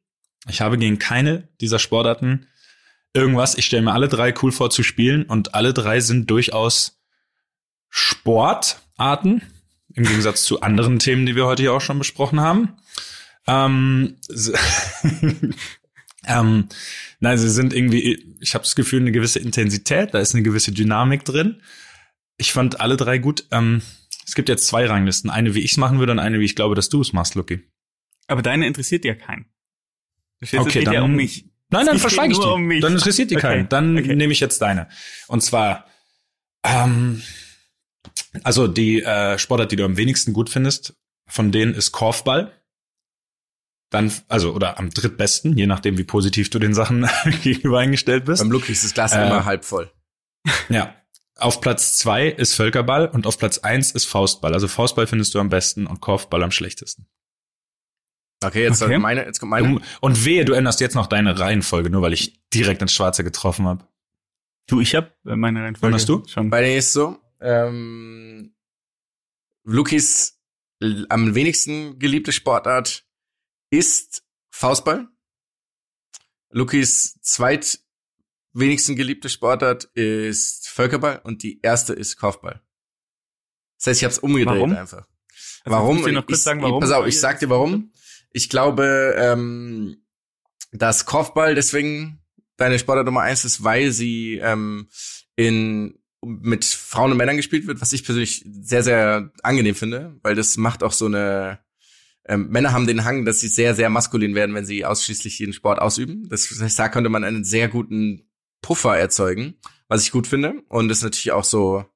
Ich habe gegen keine dieser Sportarten irgendwas. Ich stelle mir alle drei cool vor zu spielen und alle drei sind durchaus Sportarten, im Gegensatz zu anderen Themen, die wir heute ja auch schon besprochen haben. Nein, sie sind irgendwie, ich habe das Gefühl, eine gewisse Intensität, da ist eine gewisse Dynamik drin. Ich fand alle drei gut. Es gibt jetzt zwei Ranglisten, eine, wie ich es machen würde und eine, wie ich glaube, dass du es machst, Luki. Aber deine interessiert ja keinen. Okay, dann ja um mich. Nein, dann verschweige ich die. Um mich. Dann interessiert die keinen. Dann nehme ich jetzt deine. Und zwar, also die Sportart, die du am wenigsten gut findest, von denen ist Korfball. Dann, also, oder am drittbesten, je nachdem, wie positiv du den Sachen gegenüber eingestellt bist. Beim Luki ist das Glas immer halb voll. Ja. Auf Platz 2 ist Völkerball und auf Platz 1 ist Faustball. Also Faustball findest du am besten und Korfball am schlechtesten. Okay, jetzt kommt meine. Und wehe, du änderst jetzt noch deine Reihenfolge, nur weil ich direkt ins Schwarze getroffen habe. Du, ich habe meine Reihenfolge. Hast du? Schon. Bei der ist so, Lukis am wenigsten geliebte Sportart ist Faustball. Lukis zweitwenigsten geliebte Sportart ist Völkerball und die erste ist Korfball. Das heißt, ich habe es umgedreht einfach. Warum? Also, warum? Pass auf, ich sag dir warum. Ich glaube, dass Korfball deswegen deine Sportart Nummer 1 ist, weil sie mit Frauen und Männern gespielt wird, was ich persönlich sehr, sehr angenehm finde, weil das macht auch so eine Männer haben den Hang, dass sie sehr, sehr maskulin werden, wenn sie ausschließlich jeden Sport ausüben. Das heißt, da könnte man einen sehr guten Puffer erzeugen, was ich gut finde. Und das ist natürlich auch so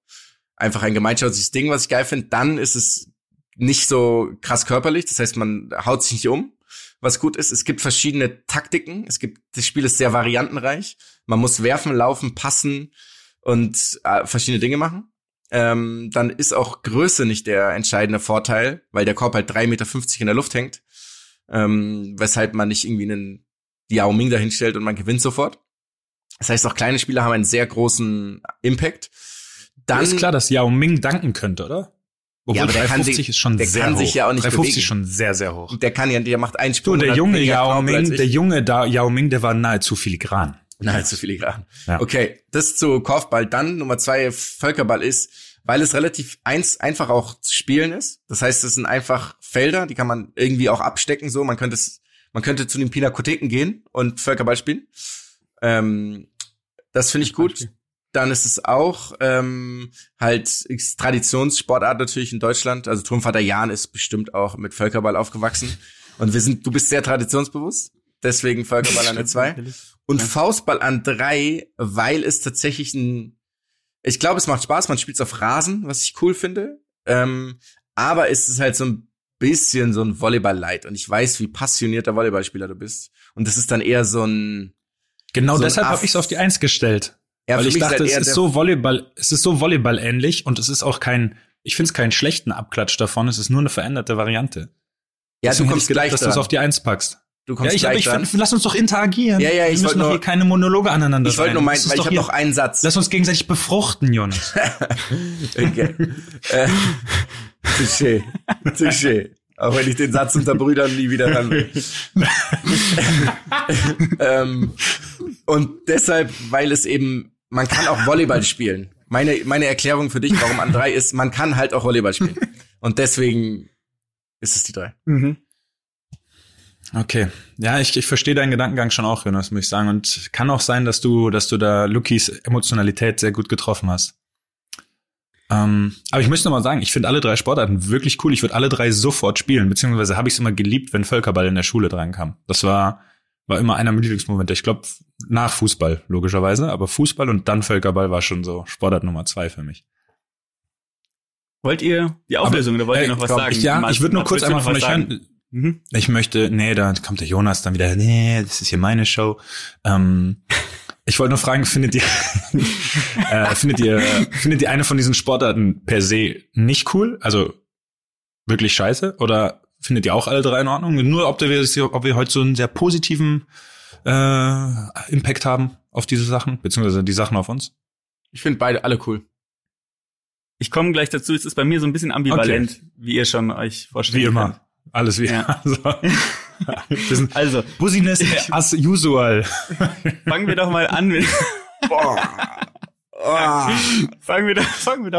einfach ein gemeinschaftliches Ding, was ich geil finde. Dann ist es nicht so krass körperlich, das heißt, man haut sich nicht um, was gut ist. Es gibt verschiedene Taktiken, das Spiel ist sehr variantenreich. Man muss werfen, laufen, passen und verschiedene Dinge machen. Dann ist auch Größe nicht der entscheidende Vorteil, weil der Korb halt 3,50 Meter in der Luft hängt. weshalb man nicht irgendwie einen Yao Ming dahinstellt und man gewinnt sofort. Das heißt, auch kleine Spieler haben einen sehr großen Impact. Dann ist klar, dass Yao Ming danken könnte, oder? Obwohl ja, aber 350 ist schon sehr hoch. Der kann sich ja auch nicht bewegen. 350 ist schon sehr, sehr hoch. Der kann ja, der macht einen Sprung. Und der junge Yao Ming, der war nahezu filigran. Nahezu filigran. Ja. Okay, das zu Korfball. Dann Nummer 2 Völkerball ist, weil es relativ einfach auch zu spielen ist. Das heißt, es sind einfach Felder, die kann man irgendwie auch abstecken, so. Man könnte zu den Pinakotheken gehen und Völkerball spielen. Das finde ich gut. Dann ist es auch halt Traditionssportart natürlich in Deutschland. Also Turmvater Jan ist bestimmt auch mit Völkerball aufgewachsen. Und du bist sehr traditionsbewusst. Deswegen Völkerball an der 2. Und ja. Faustball an 3, weil es tatsächlich ich glaube, es macht Spaß. Man spielt es auf Rasen, was ich cool finde. Aber es ist halt so ein bisschen so ein Volleyball-Light. Und ich weiß, wie passionierter Volleyballspieler du bist. Und das ist dann eher so ein... Genau so deshalb habe ich es auf die 1 gestellt. Ja, weil ich dachte, es ist so Volleyball-ähnlich und es ist auch ich finde es keinen schlechten Abklatsch davon, es ist nur eine veränderte Variante. Ja, deswegen du kommst gleich gedacht, dass du es auf die 1 packst. Du kommst gleich dran. Lass uns doch interagieren. Ja, wir müssen doch hier keine Monologe aneinander sein. Ich wollte nur meinen, weil ich habe noch einen Satz. Lass uns gegenseitig befruchten, Jonas. Okay. Touché. Auch wenn ich den Satz unter Brüdern nie wieder hören will. Und deshalb, weil es eben, man kann auch Volleyball spielen. Meine Erklärung für dich, warum an 3 ist, man kann halt auch Volleyball spielen. Und deswegen ist es die 3. Mhm. Okay. Ja, ich verstehe deinen Gedankengang schon auch, Jonas, muss ich sagen. Und kann auch sein, dass du da Lukis Emotionalität sehr gut getroffen hast. Aber ich muss noch mal sagen, ich finde alle 3 Sportarten wirklich cool. Ich würde alle 3 sofort spielen, beziehungsweise habe ich es immer geliebt, wenn Völkerball in der Schule dran kam. Das war immer einer meiner Lieblingsmomente. Ich glaube, nach Fußball, logischerweise. Aber Fußball und dann Völkerball war schon so Sportart Nummer 2 für mich. Wollt ihr die Auflösung oder wollt ihr noch was sagen? Ich würde nur kurz einmal von euch hören. Mhm. Da kommt der Jonas dann wieder, das ist hier meine Show. Ich wollte nur fragen, findet ihr eine von diesen Sportarten per se nicht cool? Also wirklich scheiße? Oder findet ihr auch alle 3 in Ordnung? Nur ob wir heute so einen sehr positiven Impact haben auf diese Sachen, beziehungsweise die Sachen auf uns? Ich finde beide alle cool. Ich komme gleich dazu, es ist bei mir so ein bisschen ambivalent, wie ihr schon euch vorstellt. Wie immer. Könnt. Alles wie ja. Also Business as usual. Fangen wir doch mal an mit. Boah. Oh. Fangen wir doch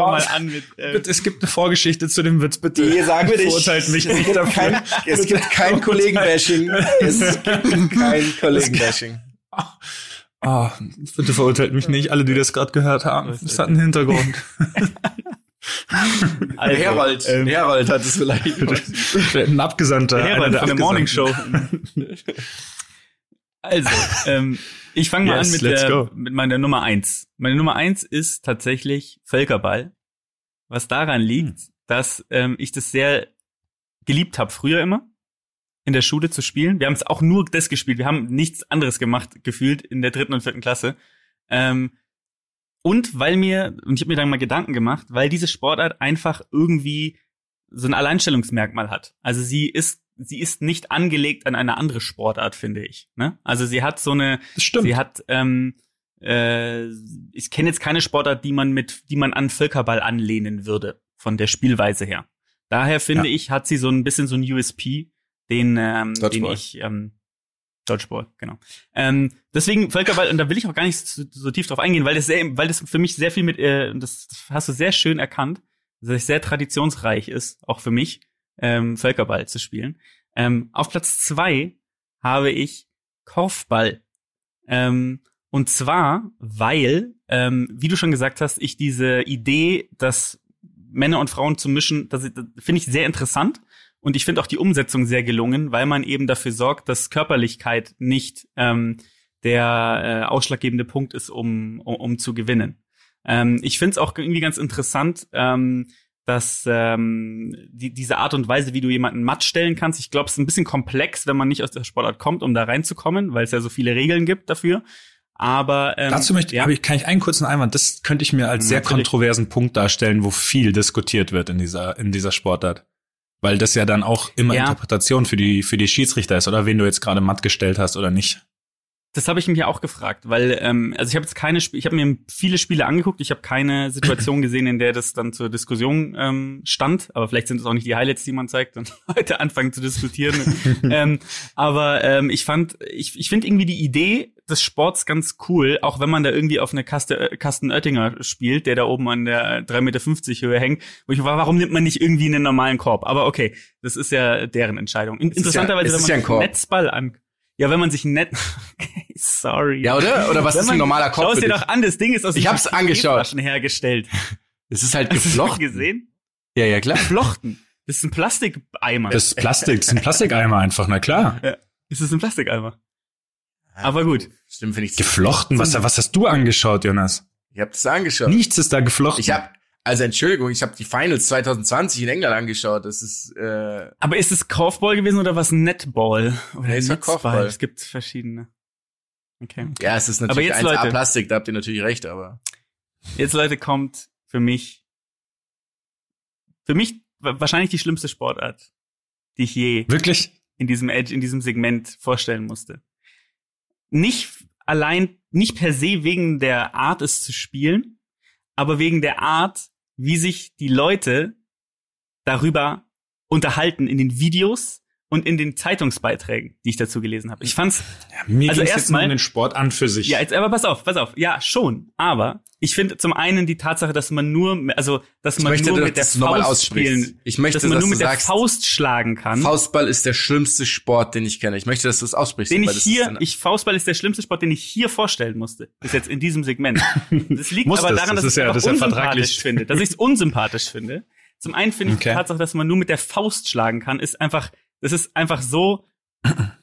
mal an mit. Es gibt eine Vorgeschichte zu dem Witz, bitte. Nee, sagen wir nicht. Verurteilt mich nicht dafür. Es gibt kein Kollegenbashing. Oh, bitte verurteilt mich nicht. Alle, die das gerade gehört haben, das hat einen Hintergrund. Also, Herold hat es vielleicht. Ein Abgesandter. Herold der Morning Show. Also, ich fange mal an mit meiner Nummer 1. Meine Nummer 1 ist tatsächlich Völkerball. Was daran liegt, dass ich das sehr geliebt habe früher immer in der Schule zu spielen. Wir haben es auch nur das gespielt. Wir haben nichts anderes gemacht gefühlt in der 3. und 4. Klasse. Und ich habe mir dann mal Gedanken gemacht, weil diese Sportart einfach irgendwie so ein Alleinstellungsmerkmal hat. Also sie ist nicht angelegt an eine andere Sportart, finde ich. Ne? Also sie hat so eine, ich kenne jetzt keine Sportart, die man an Völkerball anlehnen würde, von der Spielweise her. Daher finde ich, hat sie so ein bisschen so ein USP, Dodgeball, genau. Deswegen Völkerball, und da will ich auch gar nicht so tief drauf eingehen, weil das für mich sehr viel mit, das hast du sehr schön erkannt, dass es sehr traditionsreich ist, auch für mich, Völkerball zu spielen. Auf Platz 2 habe ich Korfball. Und zwar, weil, wie du schon gesagt hast, ich diese Idee, dass Männer und Frauen zu mischen, das finde ich sehr interessant. Und ich finde auch die Umsetzung sehr gelungen, weil man eben dafür sorgt, dass Körperlichkeit nicht der ausschlaggebende Punkt ist, um zu gewinnen. Ich finde es auch irgendwie ganz interessant, dass diese Art und Weise, wie du jemanden matt stellen kannst, ich glaube, es ist ein bisschen komplex, wenn man nicht aus der Sportart kommt, um da reinzukommen, weil es ja so viele Regeln gibt dafür. Aber dazu kann ich einen kurzen Einwand. Das könnte ich mir als sehr kontroversen Punkt darstellen, wo viel diskutiert wird in dieser Sportart. Weil das ja dann auch immer Interpretation für die Schiedsrichter ist, oder wen du jetzt gerade matt gestellt hast oder nicht. Das habe ich mich ja auch gefragt, weil also ich habe jetzt ich habe mir viele Spiele angeguckt, ich habe keine Situation gesehen, in der das dann zur Diskussion stand, aber vielleicht sind es auch nicht die Highlights, die man zeigt, dann heute anfangen zu diskutieren. Aber ich finde irgendwie die Idee des Sports ganz cool, auch wenn man da irgendwie auf eine Kasten Oettinger spielt, der da oben an der 3,50 Meter Höhe hängt. Wo ich war, warum nimmt man nicht irgendwie einen normalen Korb? Aber okay, das ist ja deren Entscheidung. Interessanterweise, wenn man Netzball an... Ja, wenn man sich nett... Okay, sorry. Ja, oder? Oder was ist ein normaler Korb? Schau es dir doch an, das Ding ist aus Papier-Flaschen hergestellt. Es ist halt geflochten. Hast du das gesehen? Ja, ja, klar. Geflochten. Das ist ein Plastikeimer. Das ist ein Plastikeimer einfach, na klar. Ja, es ist ein Plastikeimer. Aber gut. Stimmt, finde ich. Geflochten? Was hast du angeschaut, Jonas? Ich habe das angeschaut. Nichts ist da geflochten. Ich habe die Finals 2020 in England angeschaut. Das ist, Aber ist es Korfball gewesen oder was? Netball? Oder nee, es war Korfball. Es gibt verschiedene. Okay. Ja, es ist natürlich jetzt, 1A Leute, Plastik, da habt ihr natürlich recht, aber. Jetzt, Leute, kommt für mich wahrscheinlich die schlimmste Sportart, die ich je. Wirklich? In diesem Segment vorstellen musste. Nicht per se wegen der Art, es zu spielen, aber wegen der Art, wie sich die Leute darüber unterhalten in den Videos und in den Zeitungsbeiträgen, die ich dazu gelesen habe. Ich fand's, mir also erstmal den Sport an für sich. Ja, jetzt aber pass auf. Ja, schon, aber ich finde zum einen die Tatsache, dass man nur mit der Faust schlagen kann. Faustball ist der schlimmste Sport, den ich kenne. Ich möchte, dass du es aussprichst. Faustball ist der schlimmste Sport, den ich hier vorstellen musste. Bis jetzt in diesem Segment. Das liegt aber daran, dass ich es unsympathisch finde. Zum einen finde ich die Tatsache, dass man nur mit der Faust schlagen kann, ist einfach so,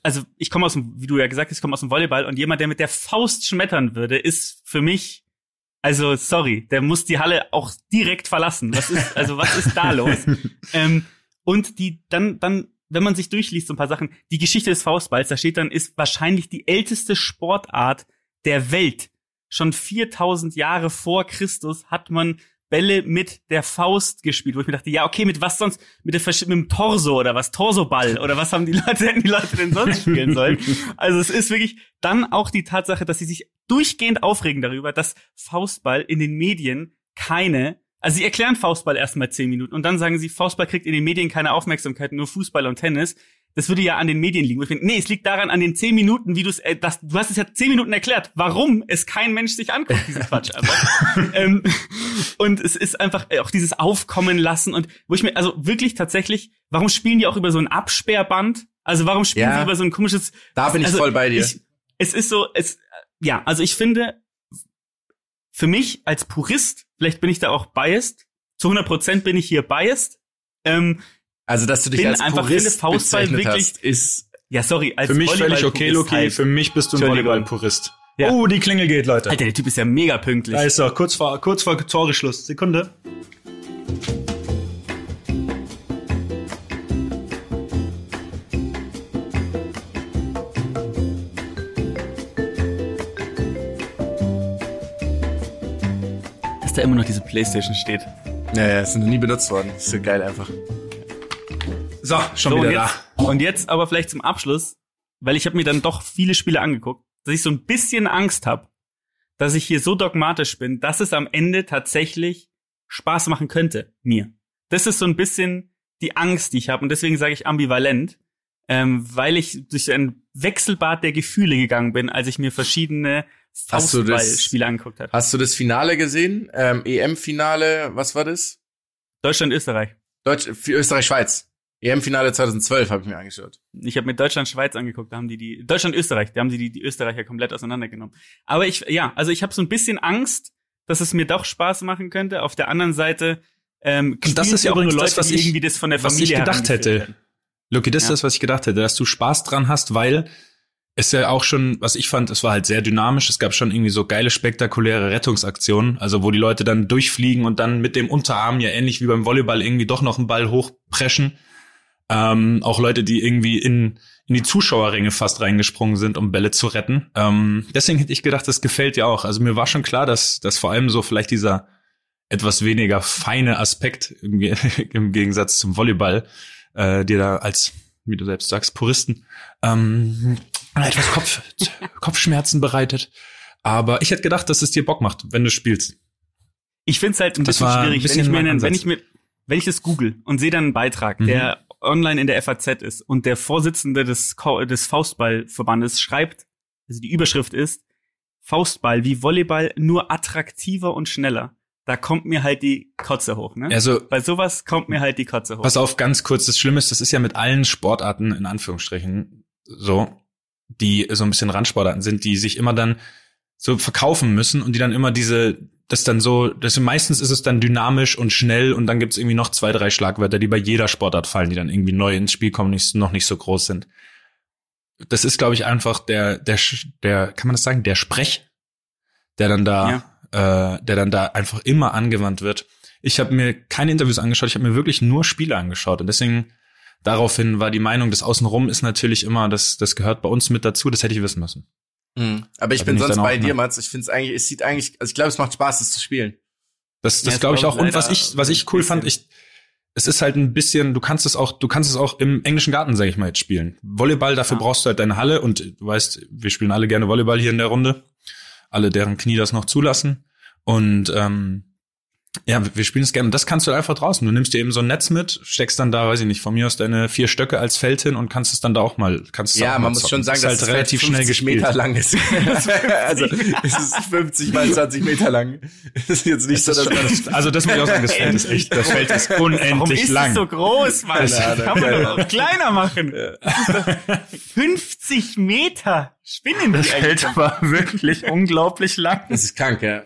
also ich komme aus dem, wie du ja gesagt hast, ich komme aus dem Volleyball und jemand, der mit der Faust schmettern würde, ist für mich, also sorry, der muss die Halle auch direkt verlassen. Was ist da los? Und die dann, wenn man sich durchliest, so ein paar Sachen, die Geschichte des Faustballs, da steht dann, ist wahrscheinlich die älteste Sportart der Welt. Schon 4000 Jahre vor Christus hat man Bälle mit der Faust gespielt, wo ich mir dachte, ja, okay, mit was sonst? Mit dem Torso oder was? Torsoball oder was hätten die Leute denn sonst spielen sollen? Also es ist wirklich dann auch die Tatsache, dass sie sich durchgehend aufregen darüber, dass Faustball in den Medien also sie erklären Faustball erstmal 10 Minuten und dann sagen sie, Faustball kriegt in den Medien keine Aufmerksamkeit, nur Fußball und Tennis. Das würde ja an den Medien liegen. Ich finde, nee, es liegt daran, an den 10 Minuten, du hast es ja 10 Minuten erklärt, warum es kein Mensch sich anguckt, diesen Quatsch. Und es ist einfach auch dieses Aufkommen lassen und wo ich mir, also wirklich tatsächlich, warum spielen die auch über so ein Absperrband? Also warum spielen sie über so ein komisches... Da bin ich voll bei dir. Ich finde, für mich als Purist, vielleicht bin ich da auch biased, zu 100% bin ich hier biased, also, dass du dich als Purist bezeichnet hast, ist für mich völlig okay, Luki. Für mich bist du ein Volleyball-Purist. Ja. Oh, die Klingel geht, Leute. Alter, der Typ ist ja mega pünktlich. Da ist er, kurz vor Toreschluss. Sekunde. Dass da immer noch diese Playstation steht. Naja, ist noch nie benutzt worden. Ist so geil einfach. So, schon wieder da. Und jetzt aber vielleicht zum Abschluss, weil ich habe mir dann doch viele Spiele angeguckt, dass ich so ein bisschen Angst habe, dass ich hier so dogmatisch bin, dass es am Ende tatsächlich Spaß machen könnte, mir. Das ist so ein bisschen die Angst, die ich habe. Und deswegen sage ich ambivalent, weil ich durch ein Wechselbad der Gefühle gegangen bin, als ich mir verschiedene Faustballspiele angeguckt habe. Hast du das Finale gesehen? EM-Finale, was war das? Deutschland-Österreich. Österreich-Schweiz. EM-Finale 2012 habe ich mir angeschaut. Ich habe mir Deutschland-Schweiz angeguckt, da haben die Deutschland-Österreich, da haben sie die Österreicher komplett auseinandergenommen. Aber ich habe so ein bisschen Angst, dass es mir doch Spaß machen könnte. Auf der anderen Seite, das ist ja auch nur Leute, die irgendwie das von der Familie haben. Was ich gedacht hätte, Luki, das ist das, was ich gedacht hätte, dass du Spaß dran hast, weil es ja auch schon, was ich fand, es war halt sehr dynamisch, es gab schon irgendwie so geile, spektakuläre Rettungsaktionen, also wo die Leute dann durchfliegen und dann mit dem Unterarm ja ähnlich wie beim Volleyball irgendwie doch noch einen Ball hochpreschen. Auch Leute, die irgendwie in die Zuschauerringe fast reingesprungen sind, um Bälle zu retten. Deswegen hätte ich gedacht, das gefällt dir auch. Also mir war schon klar, dass vor allem so vielleicht dieser etwas weniger feine Aspekt im Gegensatz zum Volleyball dir da als, wie du selbst sagst, Puristen etwas Kopfschmerzen bereitet. Aber ich hätte gedacht, dass es dir Bock macht, wenn du spielst. Ich find's halt ein bisschen schwierig, wenn ich es google und sehe dann einen Beitrag, der online in der FAZ ist und der Vorsitzende des Faustballverbandes schreibt, also die Überschrift ist, Faustball wie Volleyball nur attraktiver und schneller. Da kommt mir halt die Kotze hoch, ne? Also, bei sowas kommt mir halt die Kotze hoch. Pass auf, ganz kurz, das Schlimme ist, das ist ja mit allen Sportarten, in Anführungsstrichen, so, die so ein bisschen Randsportarten sind, die sich immer dann so verkaufen müssen und die dann immer meistens ist es dann dynamisch und schnell und dann gibt's irgendwie noch 2, 3 Schlagwörter, die bei jeder Sportart fallen, die dann irgendwie neu ins Spiel kommen, noch nicht so groß sind. Das ist, glaube ich, einfach der, kann man das sagen, der Sprech, der dann da einfach immer angewandt wird. Ich habe mir keine Interviews angeschaut, ich habe mir wirklich nur Spiele angeschaut und deswegen daraufhin war die Meinung, das Außenrum ist natürlich immer, das gehört bei uns mit dazu, das hätte ich wissen müssen. Mhm. Aber ich bin sonst bei dir, Mats. Ich finde es glaube, es macht Spaß, es zu spielen. Das glaube ich auch. Und was ich cool fand, es ist halt ein bisschen, du kannst es auch im englischen Garten, sage ich mal, jetzt spielen. Volleyball, dafür brauchst du halt deine Halle und du weißt, wir spielen alle gerne Volleyball hier in der Runde. Alle, deren Knie das noch zulassen. Und wir spielen es gerne. Das kannst du einfach draußen. Du nimmst dir eben so ein Netz mit, steckst dann da, weiß ich nicht, von mir aus deine 4 Stöcke als Feld hin und kannst es dann da auch mal. Ja, man muss schon sagen, dass es relativ schnell gespielt. Meter lang ist. Also es ist 50 mal 20 Meter lang. Das ist jetzt nicht so, also das muss ich auch sagen, das Feld ist echt. Das Feld ist unendlich Warum ist lang. Ist so groß, Mann. Das kann man doch auch kleiner machen. 50 Meter. Spinnen. Das Feld war wirklich unglaublich lang. Das ist krank, ja.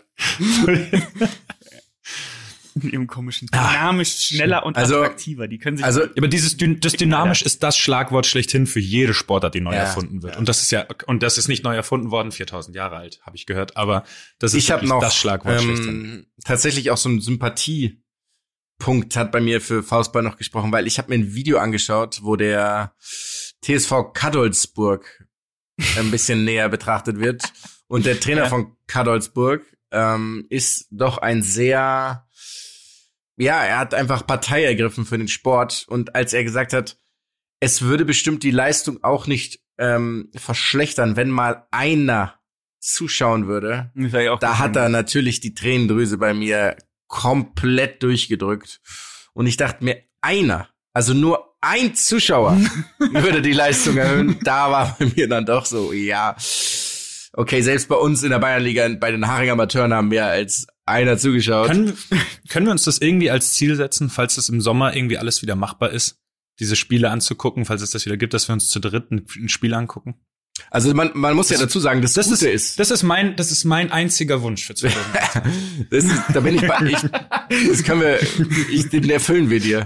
Mit ihrem komischen, dynamisch, schneller und attraktiver. Die können sich aber das dynamisch ist das Schlagwort schlechthin für jede Sportart, die neu erfunden wird. Ja. Und das ist nicht neu erfunden worden, 4000 Jahre alt, habe ich gehört. Aber das ist das Schlagwort schlechthin. Tatsächlich auch so ein Sympathiepunkt hat bei mir für Faustball noch gesprochen, weil ich habe mir ein Video angeschaut, wo der TSV Kadolsburg ein bisschen näher betrachtet wird. Und der Trainer von Kadolsburg ist doch ein sehr... Ja, er hat einfach Partei ergriffen für den Sport. Und als er gesagt hat, es würde bestimmt die Leistung auch nicht verschlechtern, wenn mal einer zuschauen würde, da hat er natürlich die Tränendrüse bei mir komplett durchgedrückt. Und ich dachte mir, nur ein Zuschauer würde die Leistung erhöhen. Da war bei mir dann doch so, ja, okay, selbst bei uns in der Bayernliga, bei den Haringer Amateuren haben wir als einer zugeschaut. Können wir uns das irgendwie als Ziel setzen, falls das im Sommer irgendwie alles wieder machbar ist, diese Spiele anzugucken, falls es das wieder gibt, dass wir uns zu dritt ein Spiel angucken? Also man muss ja dazu sagen, das ist mein einziger Wunsch für 2018. Den erfüllen wir dir.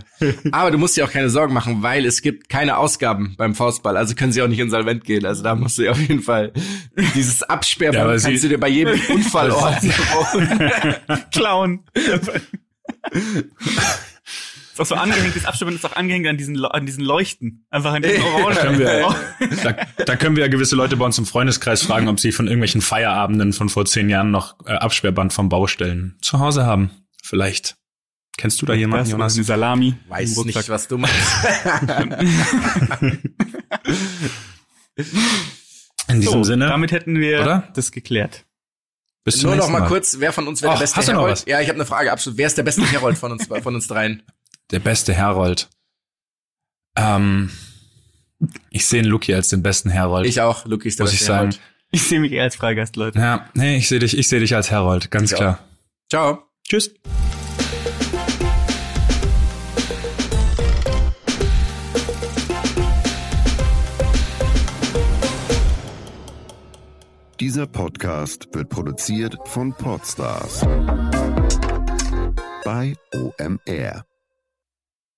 Aber du musst dir auch keine Sorgen machen, weil es gibt keine Ausgaben beim Faustball, also können sie auch nicht insolvent gehen. Also da musst du dir auf jeden Fall dieses Absperren kannst du dir bei jedem Unfallort klauen. Ist auch so angehängt, das Abstimmen ist auch angehängt an diesen Leuchten. Einfach an diesen Orangen. Da können wir ja gewisse Leute bei uns im Freundeskreis fragen, ob sie von irgendwelchen Feierabenden von vor 10 Jahren noch Absperrband vom Baustellen zu Hause haben. Vielleicht. Kennst du da jemanden, Jonas? Eine Salami. Weiß nicht, was du meinst. In diesem Sinne. Damit hätten wir das geklärt. Nur noch mal kurz, wer von uns wäre der beste Herold? Ja, ich habe eine Frage. Absolut. Wer ist der beste Herold von uns dreien? Der beste Herold. Ich sehe Luki als den besten Herold. Ich auch, Luki ist der beste Herold. Ich sehe mich eher als Freigast, Leute. Ja, nee, ich sehe dich als Herold, ganz klar. Auch. Ciao. Tschüss. Dieser Podcast wird produziert von Podstars bei OMR.